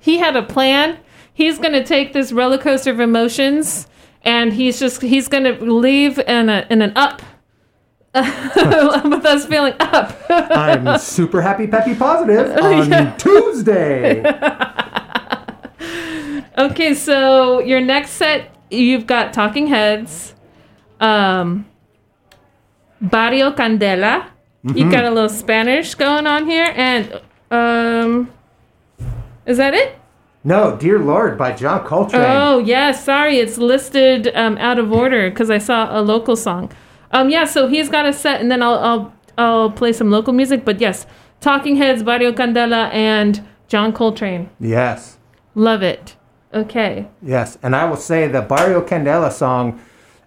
He had a plan. He's going to take this roller coaster of emotions, and he's going to leave in an up with us feeling up. I'm super happy, peppy, positive on Tuesday. Okay, so your next set, you've got Talking Heads, Barrio Candela. Mm-hmm. You've got a little Spanish going on here, and is that it? No, Dear Lord by John Coltrane. Oh, yeah, sorry. It's listed out of order because I saw a local song. Yeah, so he's got a set, and then I'll play some local music. But yes, Talking Heads, Barrio Candela, and John Coltrane. Yes. Love it. Okay. Yes, and I will say the Barrio Candela song,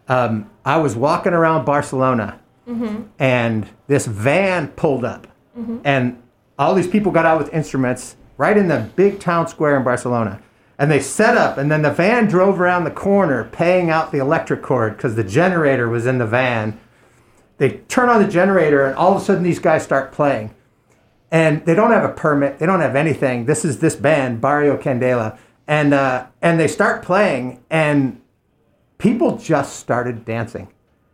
I was walking around Barcelona, mm-hmm. and this van pulled up, mm-hmm. and all these people got out with instruments right in the big town square in Barcelona. And they set up, and then the van drove around the corner paying out the electric cord because the generator was in the van. They turn on the generator, and all of a sudden these guys start playing. And they don't have a permit. They don't have anything. This is this band, Barrio Candela. And they start playing, and people just started dancing.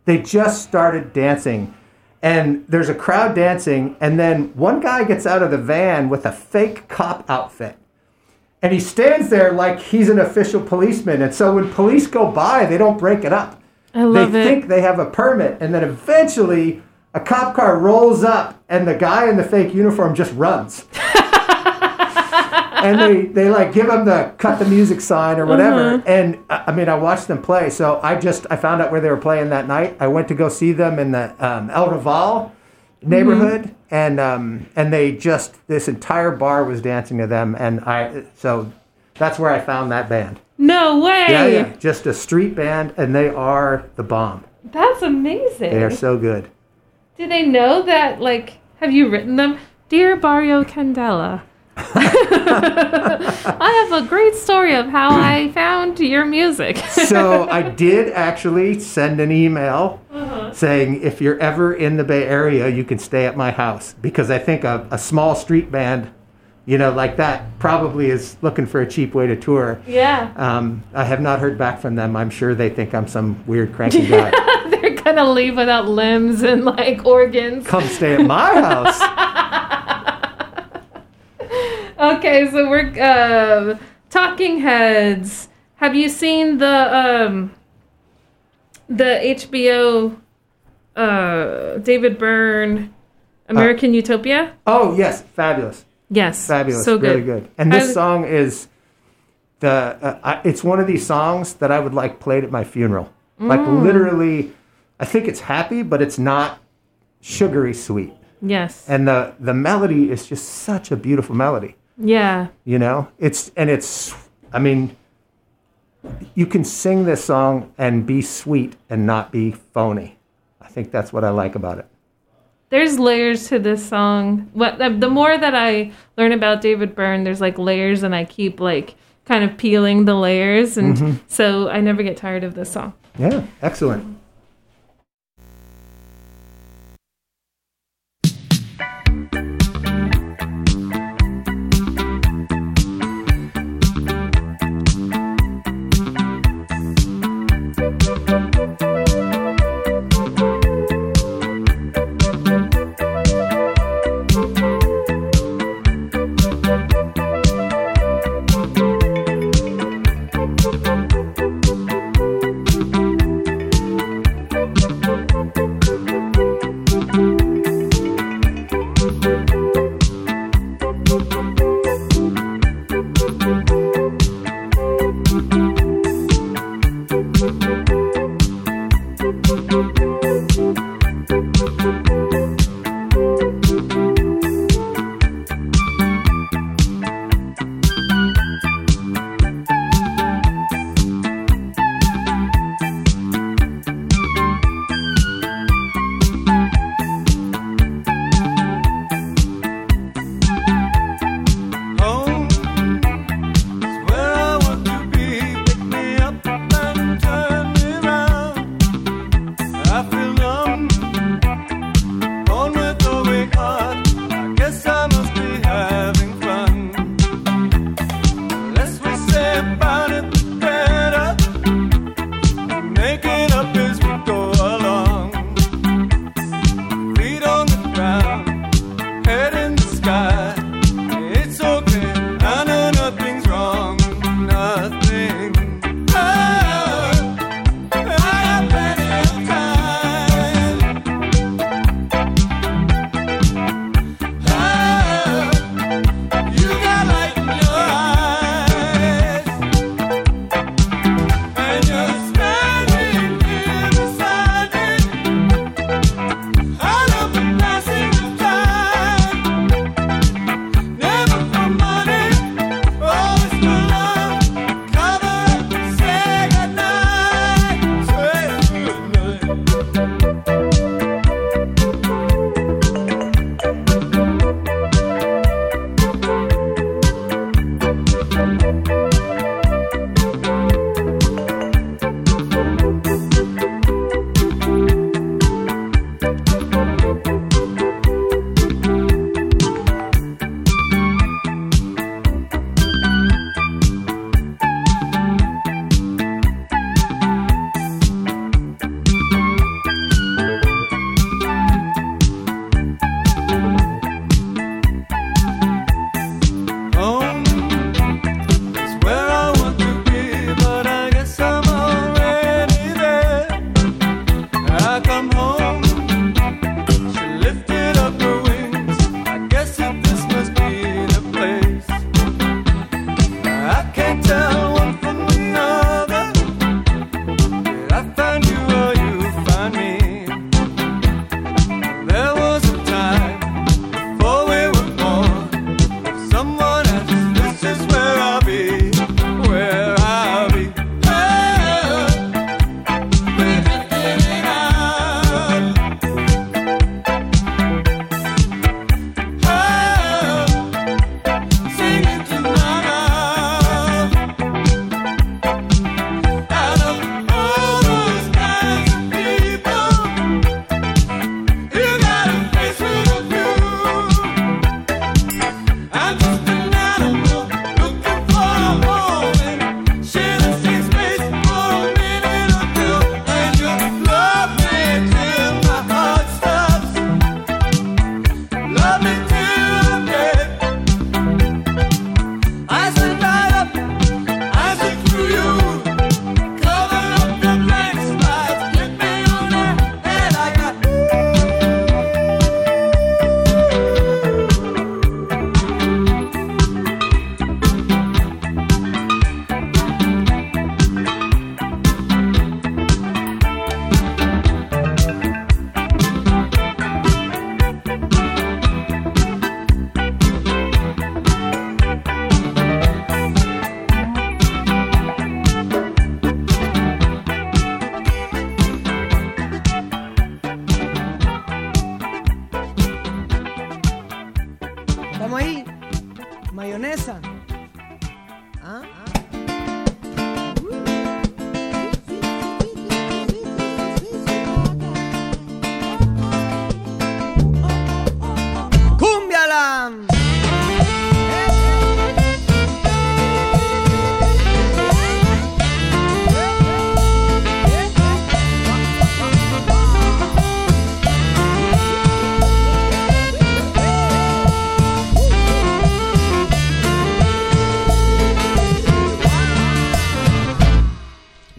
They just started dancing. And there's a crowd dancing, and then one guy gets out of the van with a fake cop outfit. And he stands there like he's an official policeman. And so when police go by, they don't break it up. I love it. They think they have a permit. And then eventually a cop car rolls up and the guy in the fake uniform just runs. And they like give him the cut the music sign or whatever. Uh-huh. And I mean, I watched them play. So I found out where they were playing that night. I went to go see them in the El Raval neighborhood. Mm-hmm. And they just, this entire bar was dancing to them, and so that's where I found that band. No way! Yeah, just a street band, and they are the bomb. That's amazing. They are so good. Do they know that, like, have you written them? Dear Barrio Candela, I have a great story of how I found your music. So I did actually send an email saying, if you're ever in the Bay Area, you can stay at my house, because I think a small street band, you know, like that probably is looking for a cheap way to tour. Yeah. I have not heard back from them. I'm sure they think I'm some weird cranky guy. They're going to leave without limbs and like organs. Come stay at my house. Okay, so we're Talking Heads. Have you seen the HBO David Byrne American Utopia? Oh, yes. Fabulous. Yes. Fabulous. So good. Really good. And this song is it's one of these songs that I would like played at my funeral. Like literally, I think it's happy, but it's not sugary sweet. Yes. And the melody is just such a beautiful melody. Yeah. You know, you can sing this song and be sweet and not be phony. I think that's what I like about it. There's layers to this song. The more that I learn about David Byrne, there's like layers, and I keep like kind of peeling the layers. And so I never get tired of this song. Yeah, excellent.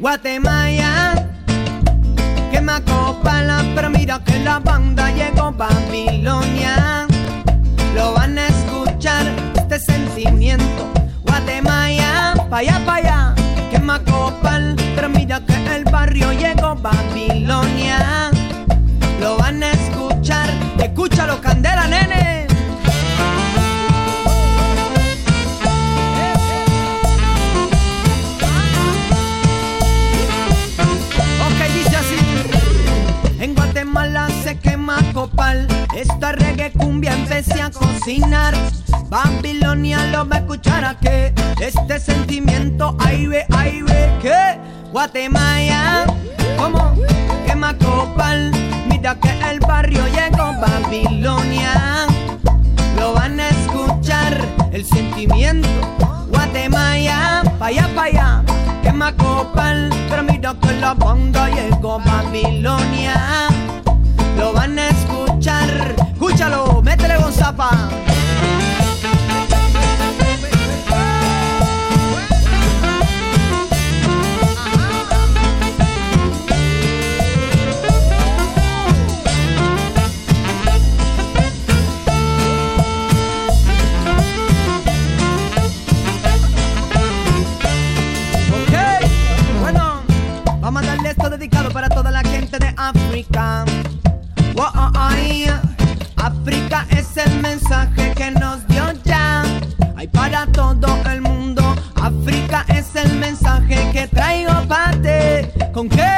Guatemala, que me acopala, pero mira que la banda llegó Babilonia. Lo van a escuchar este sentimiento. Guatemala, pa' allá, que me acopal, pero mira que el barrio llegó Babilonia. Lo van a escuchar, escúchalo Candela, nene. Se quema copal, esta reggae cumbia empecé a cocinar. Babilonia lo va a escuchar a que este sentimiento, ahí ve que Guatemala, como quema copal, mira que el barrio llegó Babilonia. Lo van a escuchar el sentimiento, Guatemala, pa' allá, quema copal, pero mira que la banda llegó Babilonia. Lo van a escuchar, escúchalo, métele Gonzapa. Ok, bueno, vamos a darle esto dedicado para toda la gente de África. Oh, ay, África es el mensaje que nos dio ya. Ay, para todo el mundo, África es el mensaje que traigo para ti. ¿Con qué?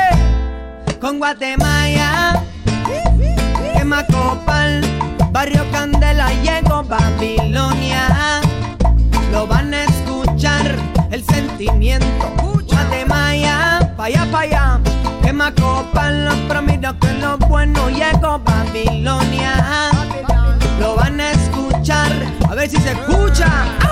Con Guatemala, Quemacopal, Barrio Candela, llegó Babilonia. Lo van a escuchar el sentimiento. Guatemala, pa' allá, Quemacopal, pero mira que lo bueno llegó Babilonia. Lo van a escuchar, a ver si se escucha. ¡Au!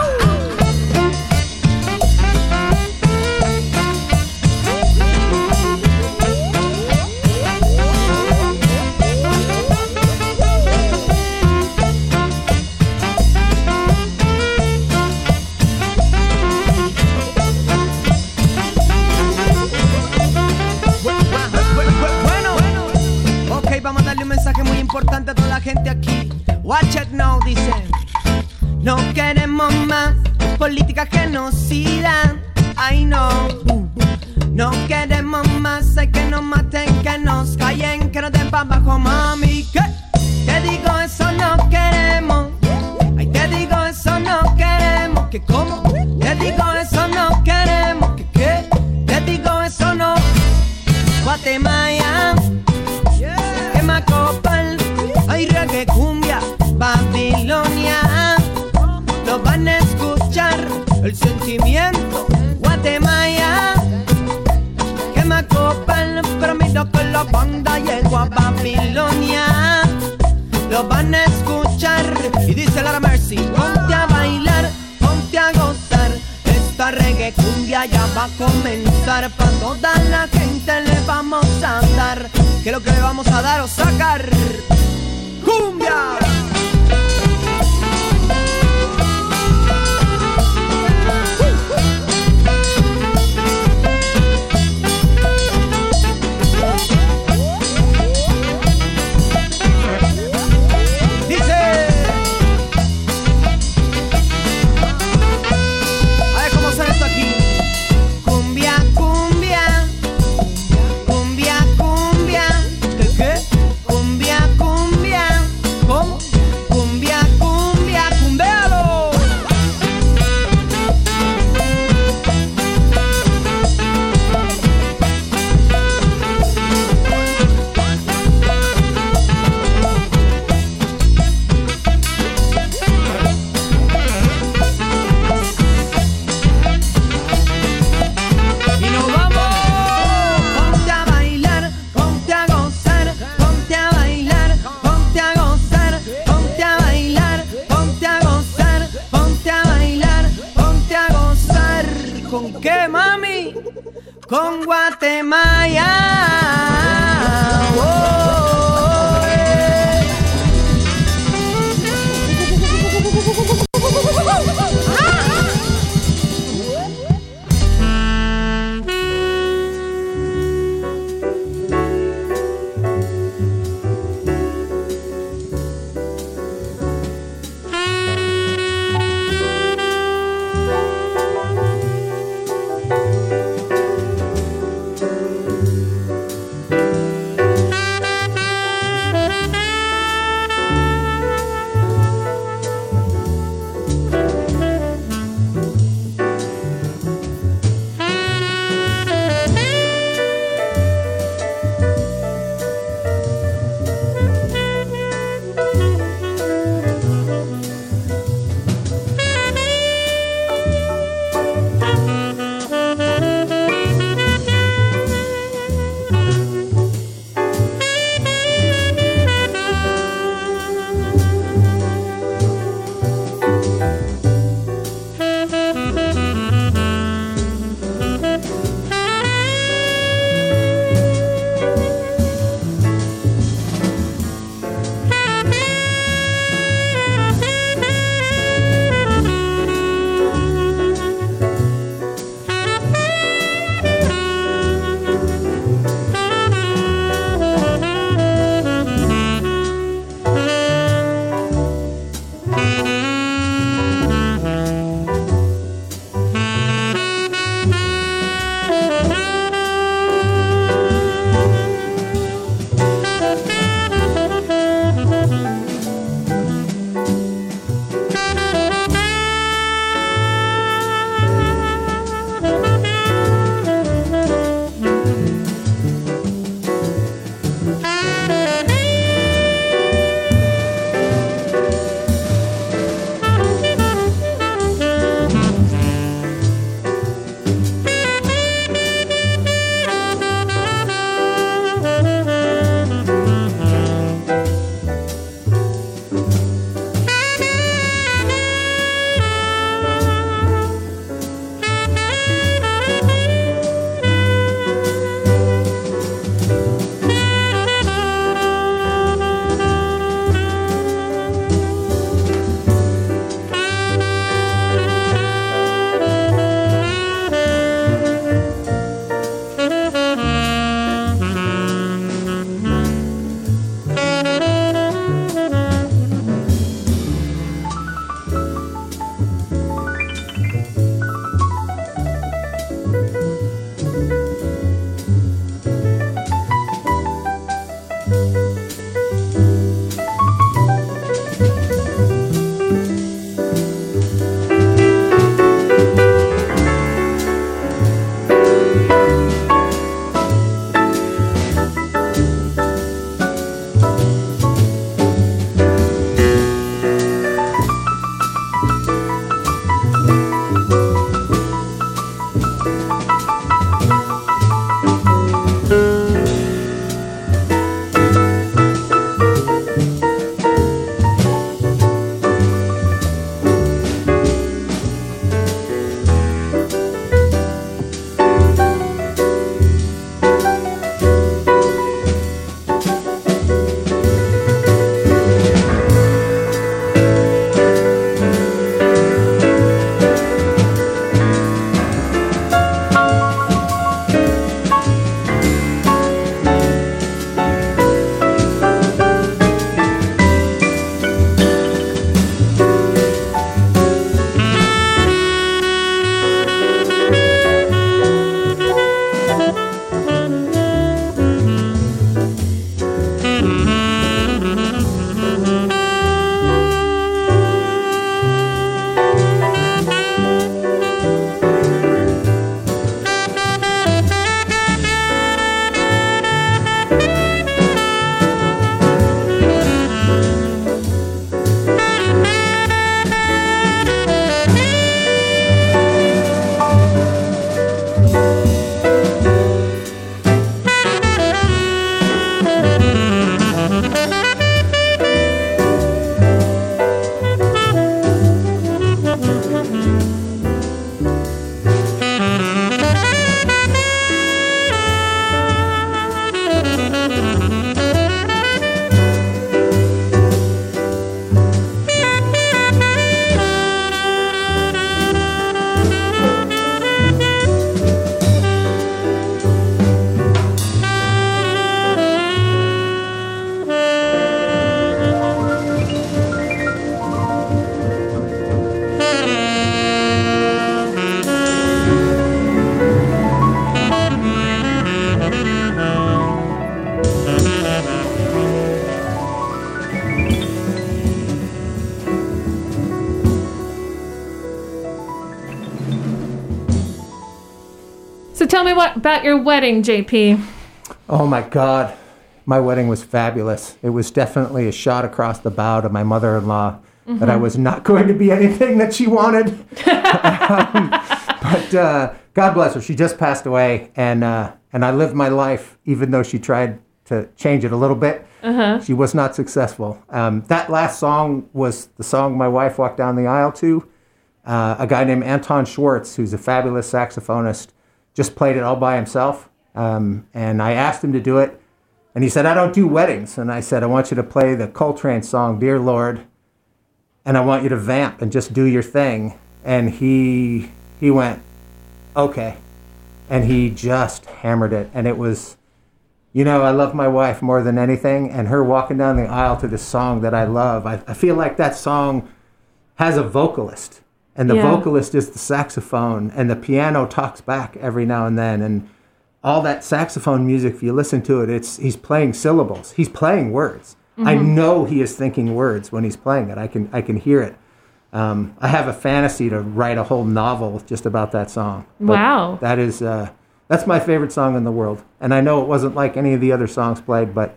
mensaje muy importante a toda la gente aquí. Watch it now, dice. No queremos más política genocida. I know. No queremos más, sé que nos maten, que nos callen, que nos den pa' abajo, mami. ¿Qué? Te digo, eso no queremos. Ay, te digo, eso no queremos. ¿Qué cómo? Te digo, eso no queremos. ¿Qué qué? Te digo, eso no. Guatemala, esquema copal, hay reggae, cumbia, Babilonia. Lo van a escuchar, el sentimiento, Guatemala. Quema copal, prometo que la banda llegó a Babilonia. Lo van a escuchar, y dice Lara Mercy, ponte a bailar, ponte a gozar. Esta reggae cumbia ya va a comenzar, pa' toda la gente le vamos a dar. ¿Qué es lo que le vamos a dar o sacar? ¡Cumbia! Con Guatemala, oh, yeah. me what about your wedding, JP. Oh, my God. My wedding was fabulous. It was definitely a shot across the bow to my mother-in-law mm-hmm. that I was not going to be anything that she wanted. But God bless her. She just passed away, and I lived my life, even though she tried to change it a little bit. Uh-huh. She was not successful. That last song was the song my wife walked down the aisle to. A guy named Anton Schwartz, who's a fabulous saxophonist, just played it all by himself, and I asked him to do it. And he said, I don't do weddings. And I said, I want you to play the Coltrane song, Dear Lord, and I want you to vamp and just do your thing. And he went, okay. And he just hammered it. And it was, you know, I love my wife more than anything. And her walking down the aisle to this song that I love, I feel like that song has a vocalist. And the vocalist is the saxophone. And the piano talks back every now and then. And all that saxophone music, if you listen to it, he's playing syllables. He's playing words. Mm-hmm. I know he is thinking words when he's playing it. I can hear it. I have a fantasy to write a whole novel just about that song. But wow. That's my favorite song in the world. And I know it wasn't like any of the other songs played, but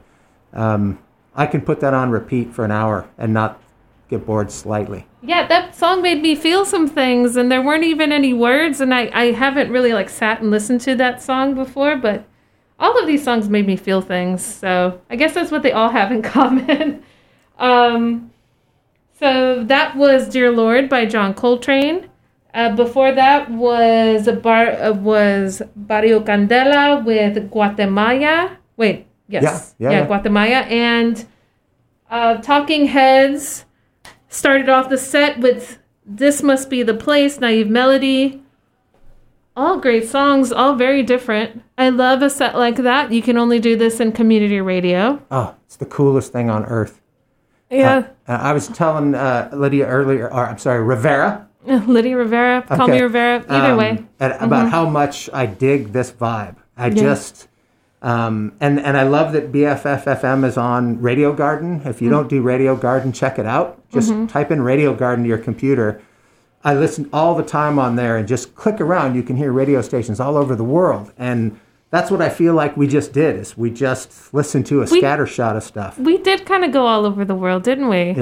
I can put that on repeat for an hour and not get bored slightly. Yeah, that song made me feel some things, and there weren't even any words, and I haven't really sat and listened to that song before, but all of these songs made me feel things, so I guess that's what they all have in common. So that was Dear Lord by John Coltrane. Before that was Barrio Candela with Guatemala. Wait, yes. Yeah. Guatemala, and Talking Heads started off the set with This Must Be the Place, Naive Melody. All great songs, all very different. I love a set like that. You can only do this in community radio. Oh, it's the coolest thing on earth. Yeah. I was telling Rivera. Lydia Rivera, call me Rivera, either way. About how much I dig this vibe. And I love that BFF.FM is on Radio Garden. If you don't do Radio Garden, check it out. Just type in Radio Garden to your computer. I listen all the time on there and just click around. You can hear radio stations all over the world. And that's what I feel like we just did, is we just listened to a scattershot of stuff. We did kind of go all over the world, didn't we?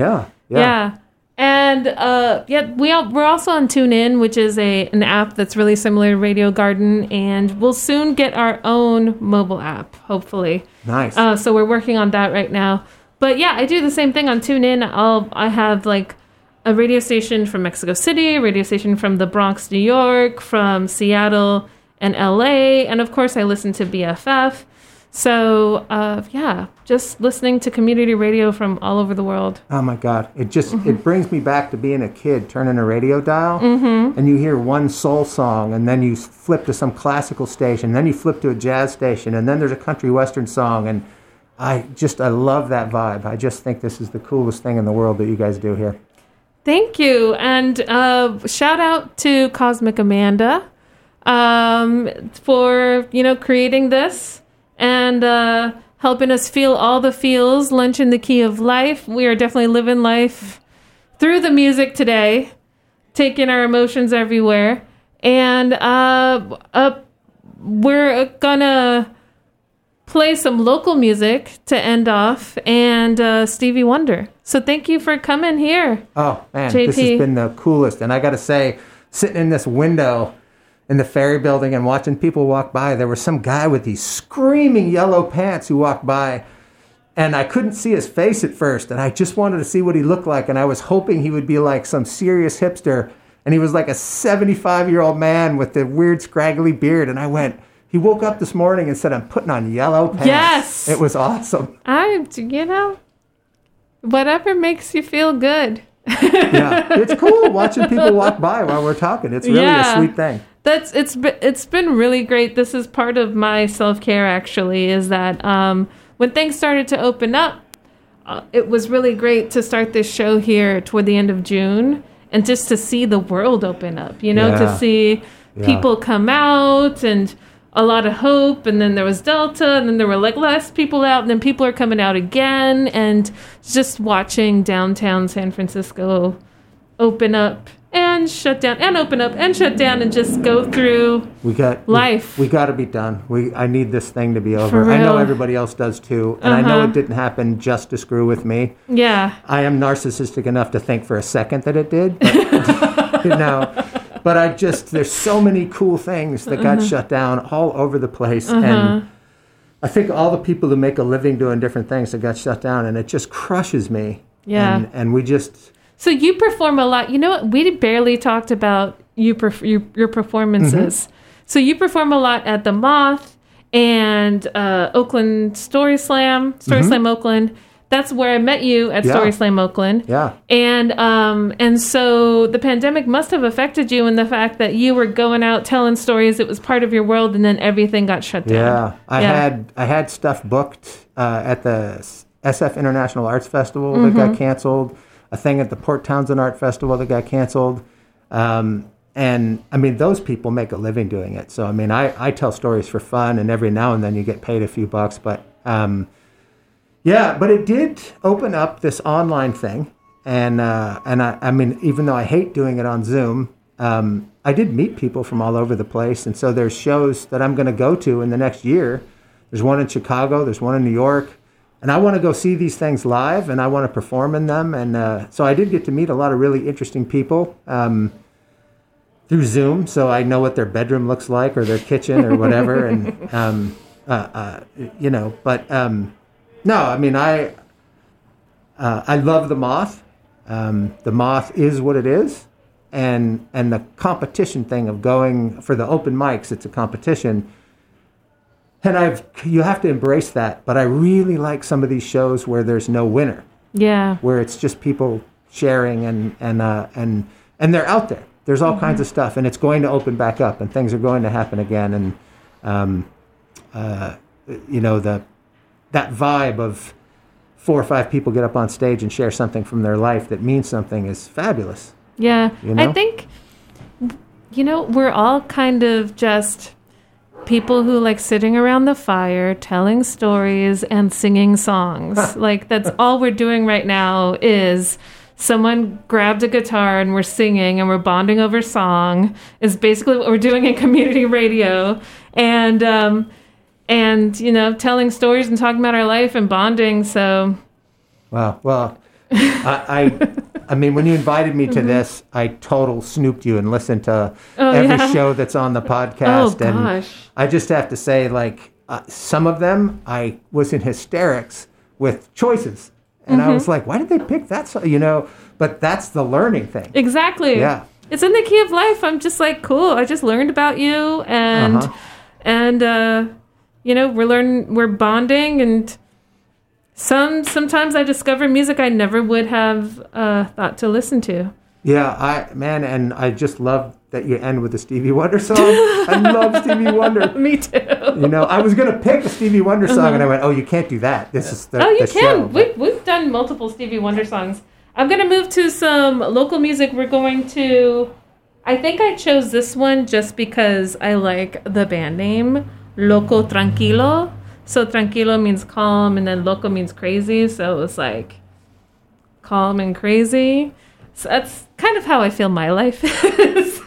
Yeah. And we're also on TuneIn, which is an app that's really similar to Radio Garden, and we'll soon get our own mobile app, hopefully. Nice. So we're working on that right now. But yeah, I do the same thing on TuneIn. I have a radio station from Mexico City, a radio station from the Bronx, New York, from Seattle and LA, and of course I listen to BFF. So, just listening to community radio from all over the world. Oh, my God. It just it brings me back to being a kid, turning a radio dial, and you hear one soul song, and then you flip to some classical station, then you flip to a jazz station, and then there's a country western song, and I love that vibe. I just think this is the coolest thing in the world that you guys do here. Thank you, and shout out to Cosmic Amanda for, creating this. And helping us feel all the feels, Lunch in the Key of Life. We are definitely living life through the music today, taking our emotions everywhere. And we're going to play some local music to end off, and Stevie Wonder. So thank you for coming here. Oh, man, JP. This has been the coolest. And I got to say, sitting in this window in the Ferry Building and watching people walk by, there was some guy with these screaming yellow pants who walked by, and I couldn't see his face at first, and I just wanted to see what he looked like, and I was hoping he would be like some serious hipster, and he was like a 75-year-old man with the weird scraggly beard, and I went, he woke up this morning and said, I'm putting on yellow pants. Yes! It was awesome. Whatever makes you feel good. Yeah, it's cool watching people walk by while we're talking. It's really a sweet thing. It's been really great. This is part of my self-care, actually, is that when things started to open up, it was really great to start this show here toward the end of June and just to see the world open up, to see people come out and a lot of hope. And then there was Delta, and then there were less people out, and then people are coming out again, and just watching downtown San Francisco open up and shut down and open up and shut down and just go through life. We got to be done. I need this thing to be over. I know everybody else does too, and I know it didn't happen just to screw with me. Yeah. I am narcissistic enough to think for a second that it did, but but I just, there's so many cool things that got shut down all over the place, and I think all the people who make a living doing different things that got shut down, and it just crushes me. Yeah. And we just... So you perform a lot. You know what? We barely talked about your performances. Mm-hmm. So you perform a lot at The Moth and Oakland Story Slam Oakland. That's where I met you at Story Slam Oakland. Yeah. And so the pandemic must have affected you in the fact that you were going out telling stories. It was part of your world, and then everything got shut down. I had stuff booked at the SF International Arts Festival that got canceled. A thing at the Port Townsend Art Festival that got canceled. And, I mean, those people make a living doing it. So, I mean, I tell stories for fun, and every now and then you get paid a few bucks. But, but it did open up this online thing. And I mean, even though I hate doing it on Zoom, I did meet people from all over the place. And so there's shows that I'm going to go to in the next year. There's one in Chicago. There's one in New York. And I want to go see these things live, and I want to perform in them. And so I did get to meet a lot of really interesting people through Zoom. So I know what their bedroom looks like or their kitchen or whatever. And, I love The Moth. The Moth is what it is. And the competition thing of going for the open mics, it's a competition. And you have to embrace that, but I really like some of these shows where there's no winner. Yeah. Where it's just people sharing and they're out there. There's all kinds of stuff, and it's going to open back up, and things are going to happen again, and that vibe of 4 or 5 people get up on stage and share something from their life that means something is fabulous. Yeah. I think we're all kind of just people who like sitting around the fire, telling stories and singing songs. Like, that's all we're doing right now is someone grabbed a guitar and we're singing and we're bonding over song is basically what we're doing in community radio. And telling stories and talking about our life and bonding. So. Wow. Well, I mean, when you invited me to this, I total snooped you and listened to every show that's on the podcast. Oh, and gosh. I just have to say, like, some of them, I was in hysterics with choices. And I was like, why did they pick that song? But that's the learning thing. Exactly. Yeah. It's in the key of life. I'm just like, cool. I just learned about you. And, we're bonding and... Sometimes I discover music I never would have thought to listen to. Yeah, and I just love that you end with a Stevie Wonder song. I love Stevie Wonder. Me too. I was going to pick a Stevie Wonder song, and I went, oh, you can't do that. This is the show. We've done multiple Stevie Wonder songs. I'm going to move to some local music. We're going to... I think I chose this one just because I like the band name, Loco Tranquilo. So tranquilo means calm, and then loco means crazy. So it was like calm and crazy. So that's kind of how I feel my life is.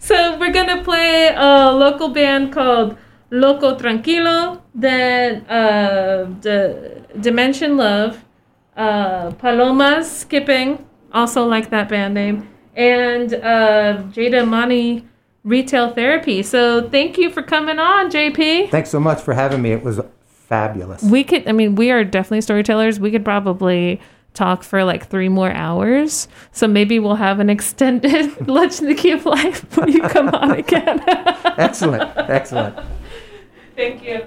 So we're going to play a local band called Loco Tranquilo, then Dimension Love, Palomas Skipping, also like that band name, and Jada Mani, Retail Therapy. So thank you for coming on, JP. Thanks so much for having me. It was fabulous. We are definitely storytellers. We could probably talk for like 3 more hours. So maybe we'll have an extended Lunch in the Key of Life when you come on again. Excellent. Thank you.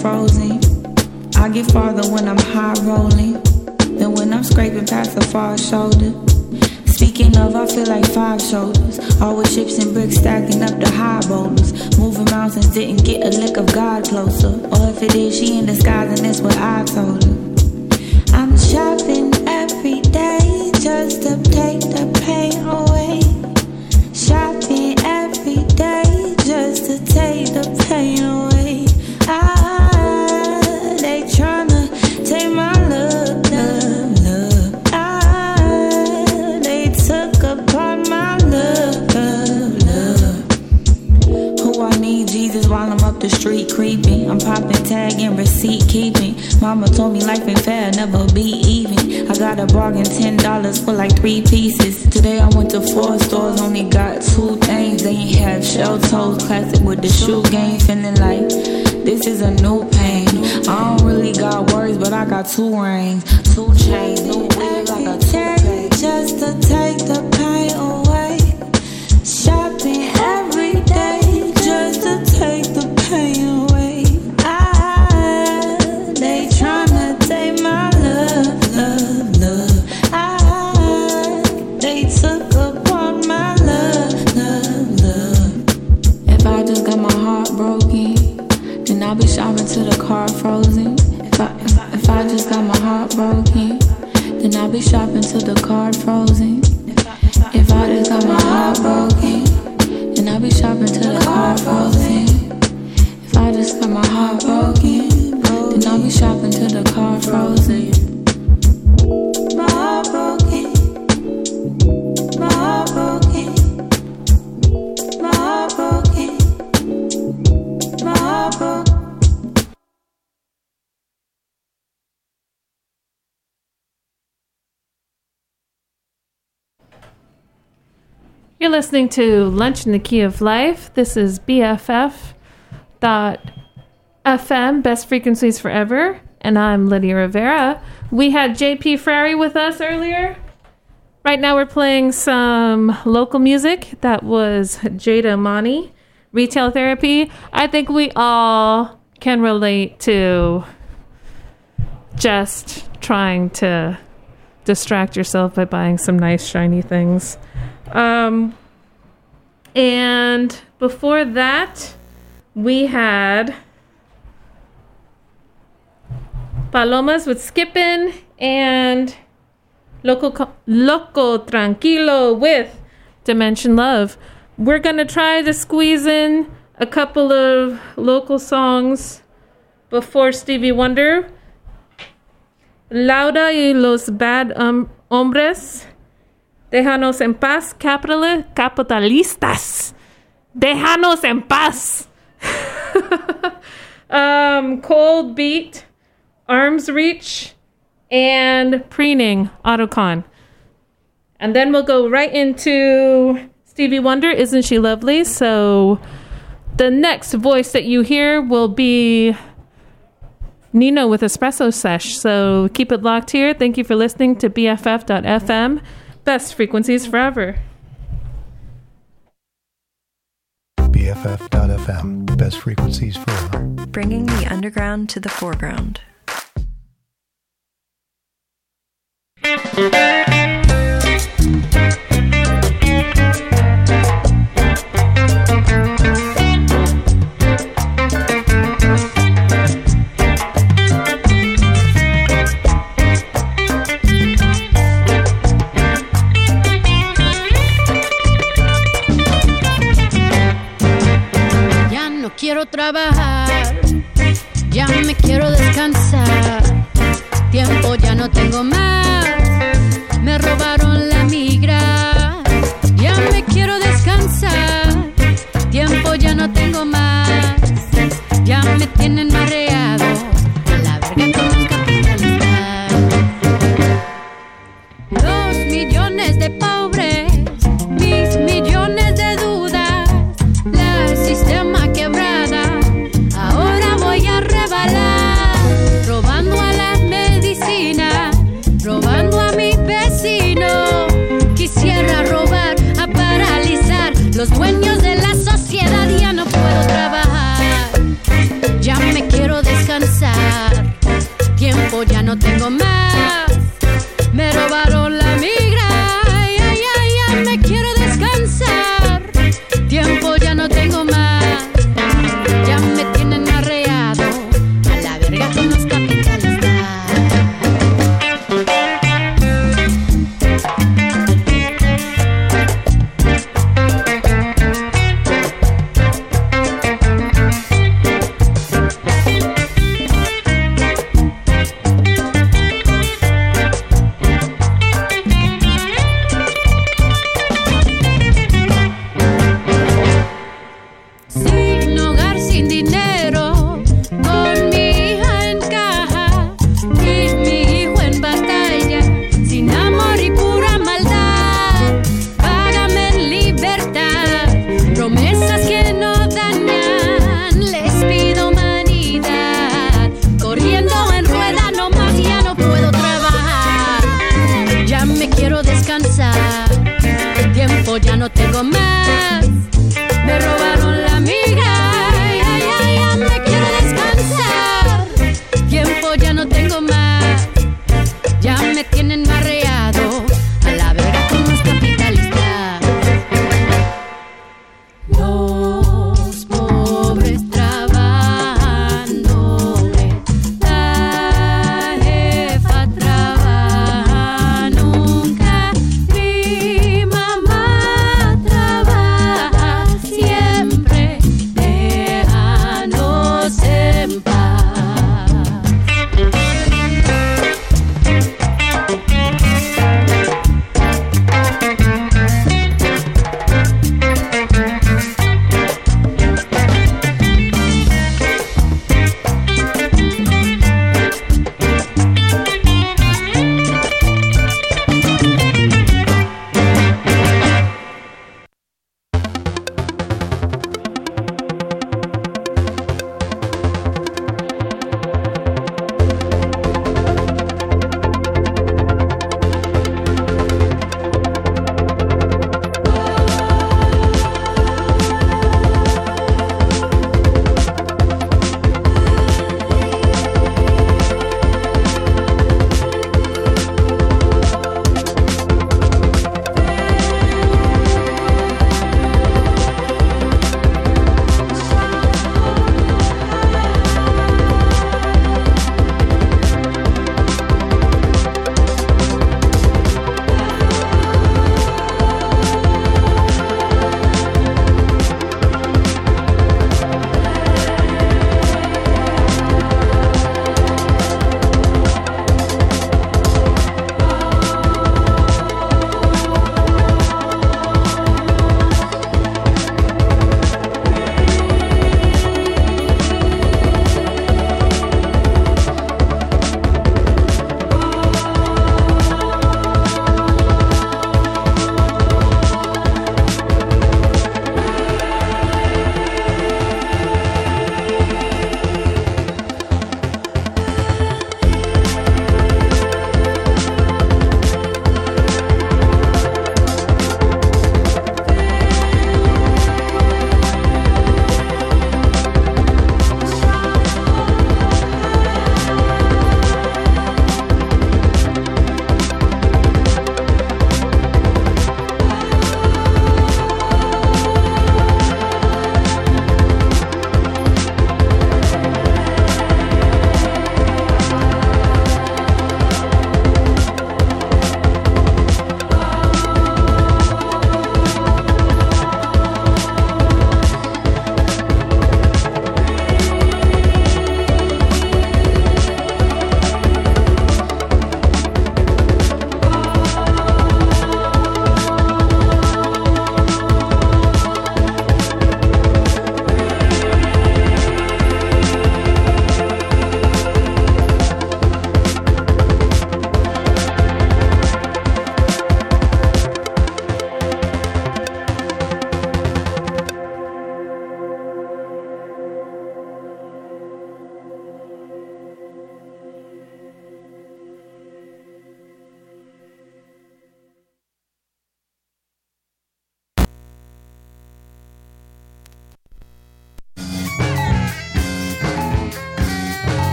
frozen. I get farther when I'm high rolling than when I'm scraping past the far shoulder. Speaking of, I feel like five shoulders, all with chips and bricks stacking up the high boulders. Moving mountains, didn't get a lick of God closer. Or if it is, she in disguise and that's what I told her. I'm shopping every day just to take the pain away. Shopping every day just to take the pain away. They tryna take my love. While I'm up the street creeping, I'm popping tag and receipt keeping. Mama told me life ain't fair, never be even. I got a bargain, $10 for like 3 pieces. Today I went to 4 stores, only got 2 things. They ain't have shell toes, classic with the shoe game. Feeling like this is a new pain. I don't really got words, but I got 2 rings, 2 chains, no wig, I got 2 pay. Just to take the pain away. Shopping every day. Just to take the pain away. They tryna take my love, love, love. They took apart my love, love, love. If I just got my heart broken, then I'll be shopping till the car frozen. If I just got my heart broken, then I'll be shopping till the car frozen. If I just got my heart broken, and I'll be shopping till the car frozen. If I just got my heart broken, then I'll be shopping till the car frozen. My heart broken. My heart broken. My heart broken. My heart broken. You're listening to Lunch in the Key of Life. This is BFF.FM, Best Frequencies Forever, and I'm Lydia Rivera. We had JP Frary with us earlier. Right now we're playing some local music. That was Jada Mani, Retail Therapy. I think we all can relate to just trying to distract yourself by buying some nice shiny things. And before that, we had Palomas with Skippin' and Loco Tranquilo with Dimension Love. We're going to try to squeeze in a couple of local songs before Stevie Wonder. Lauda y los Bad Hombres. Déjanos en paz, capitalistas. Déjanos en paz. Cold Beat, Arms Reach, and Preening, Autocon. And then we'll go right into Stevie Wonder, Isn't She Lovely? So the next voice that you hear will be Nino with Espresso Sesh. So keep it locked here. Thank you for listening to BFF.FM. Best frequencies forever. BFF.FM. Best frequencies forever. Bringing the underground to the foreground. Quiero trabajar, ya me quiero descansar. Tiempo ya no tengo más, me robaron la migra. Ya me quiero descansar, tiempo ya no tengo más. Ya me tienen mareado, a la verga con un capitalista. 2 millones de pobres, mis millones de dudas. La sistema quebrado. Los dueños de la sociedad, ya no puedo trabajar, ya me quiero descansar. no tengo más. Me robaron la migra. Ay, ay, ay, ay, me quiero descansar. Tiempo ya no tengo más. Ya me tienen arreado. A la verga con los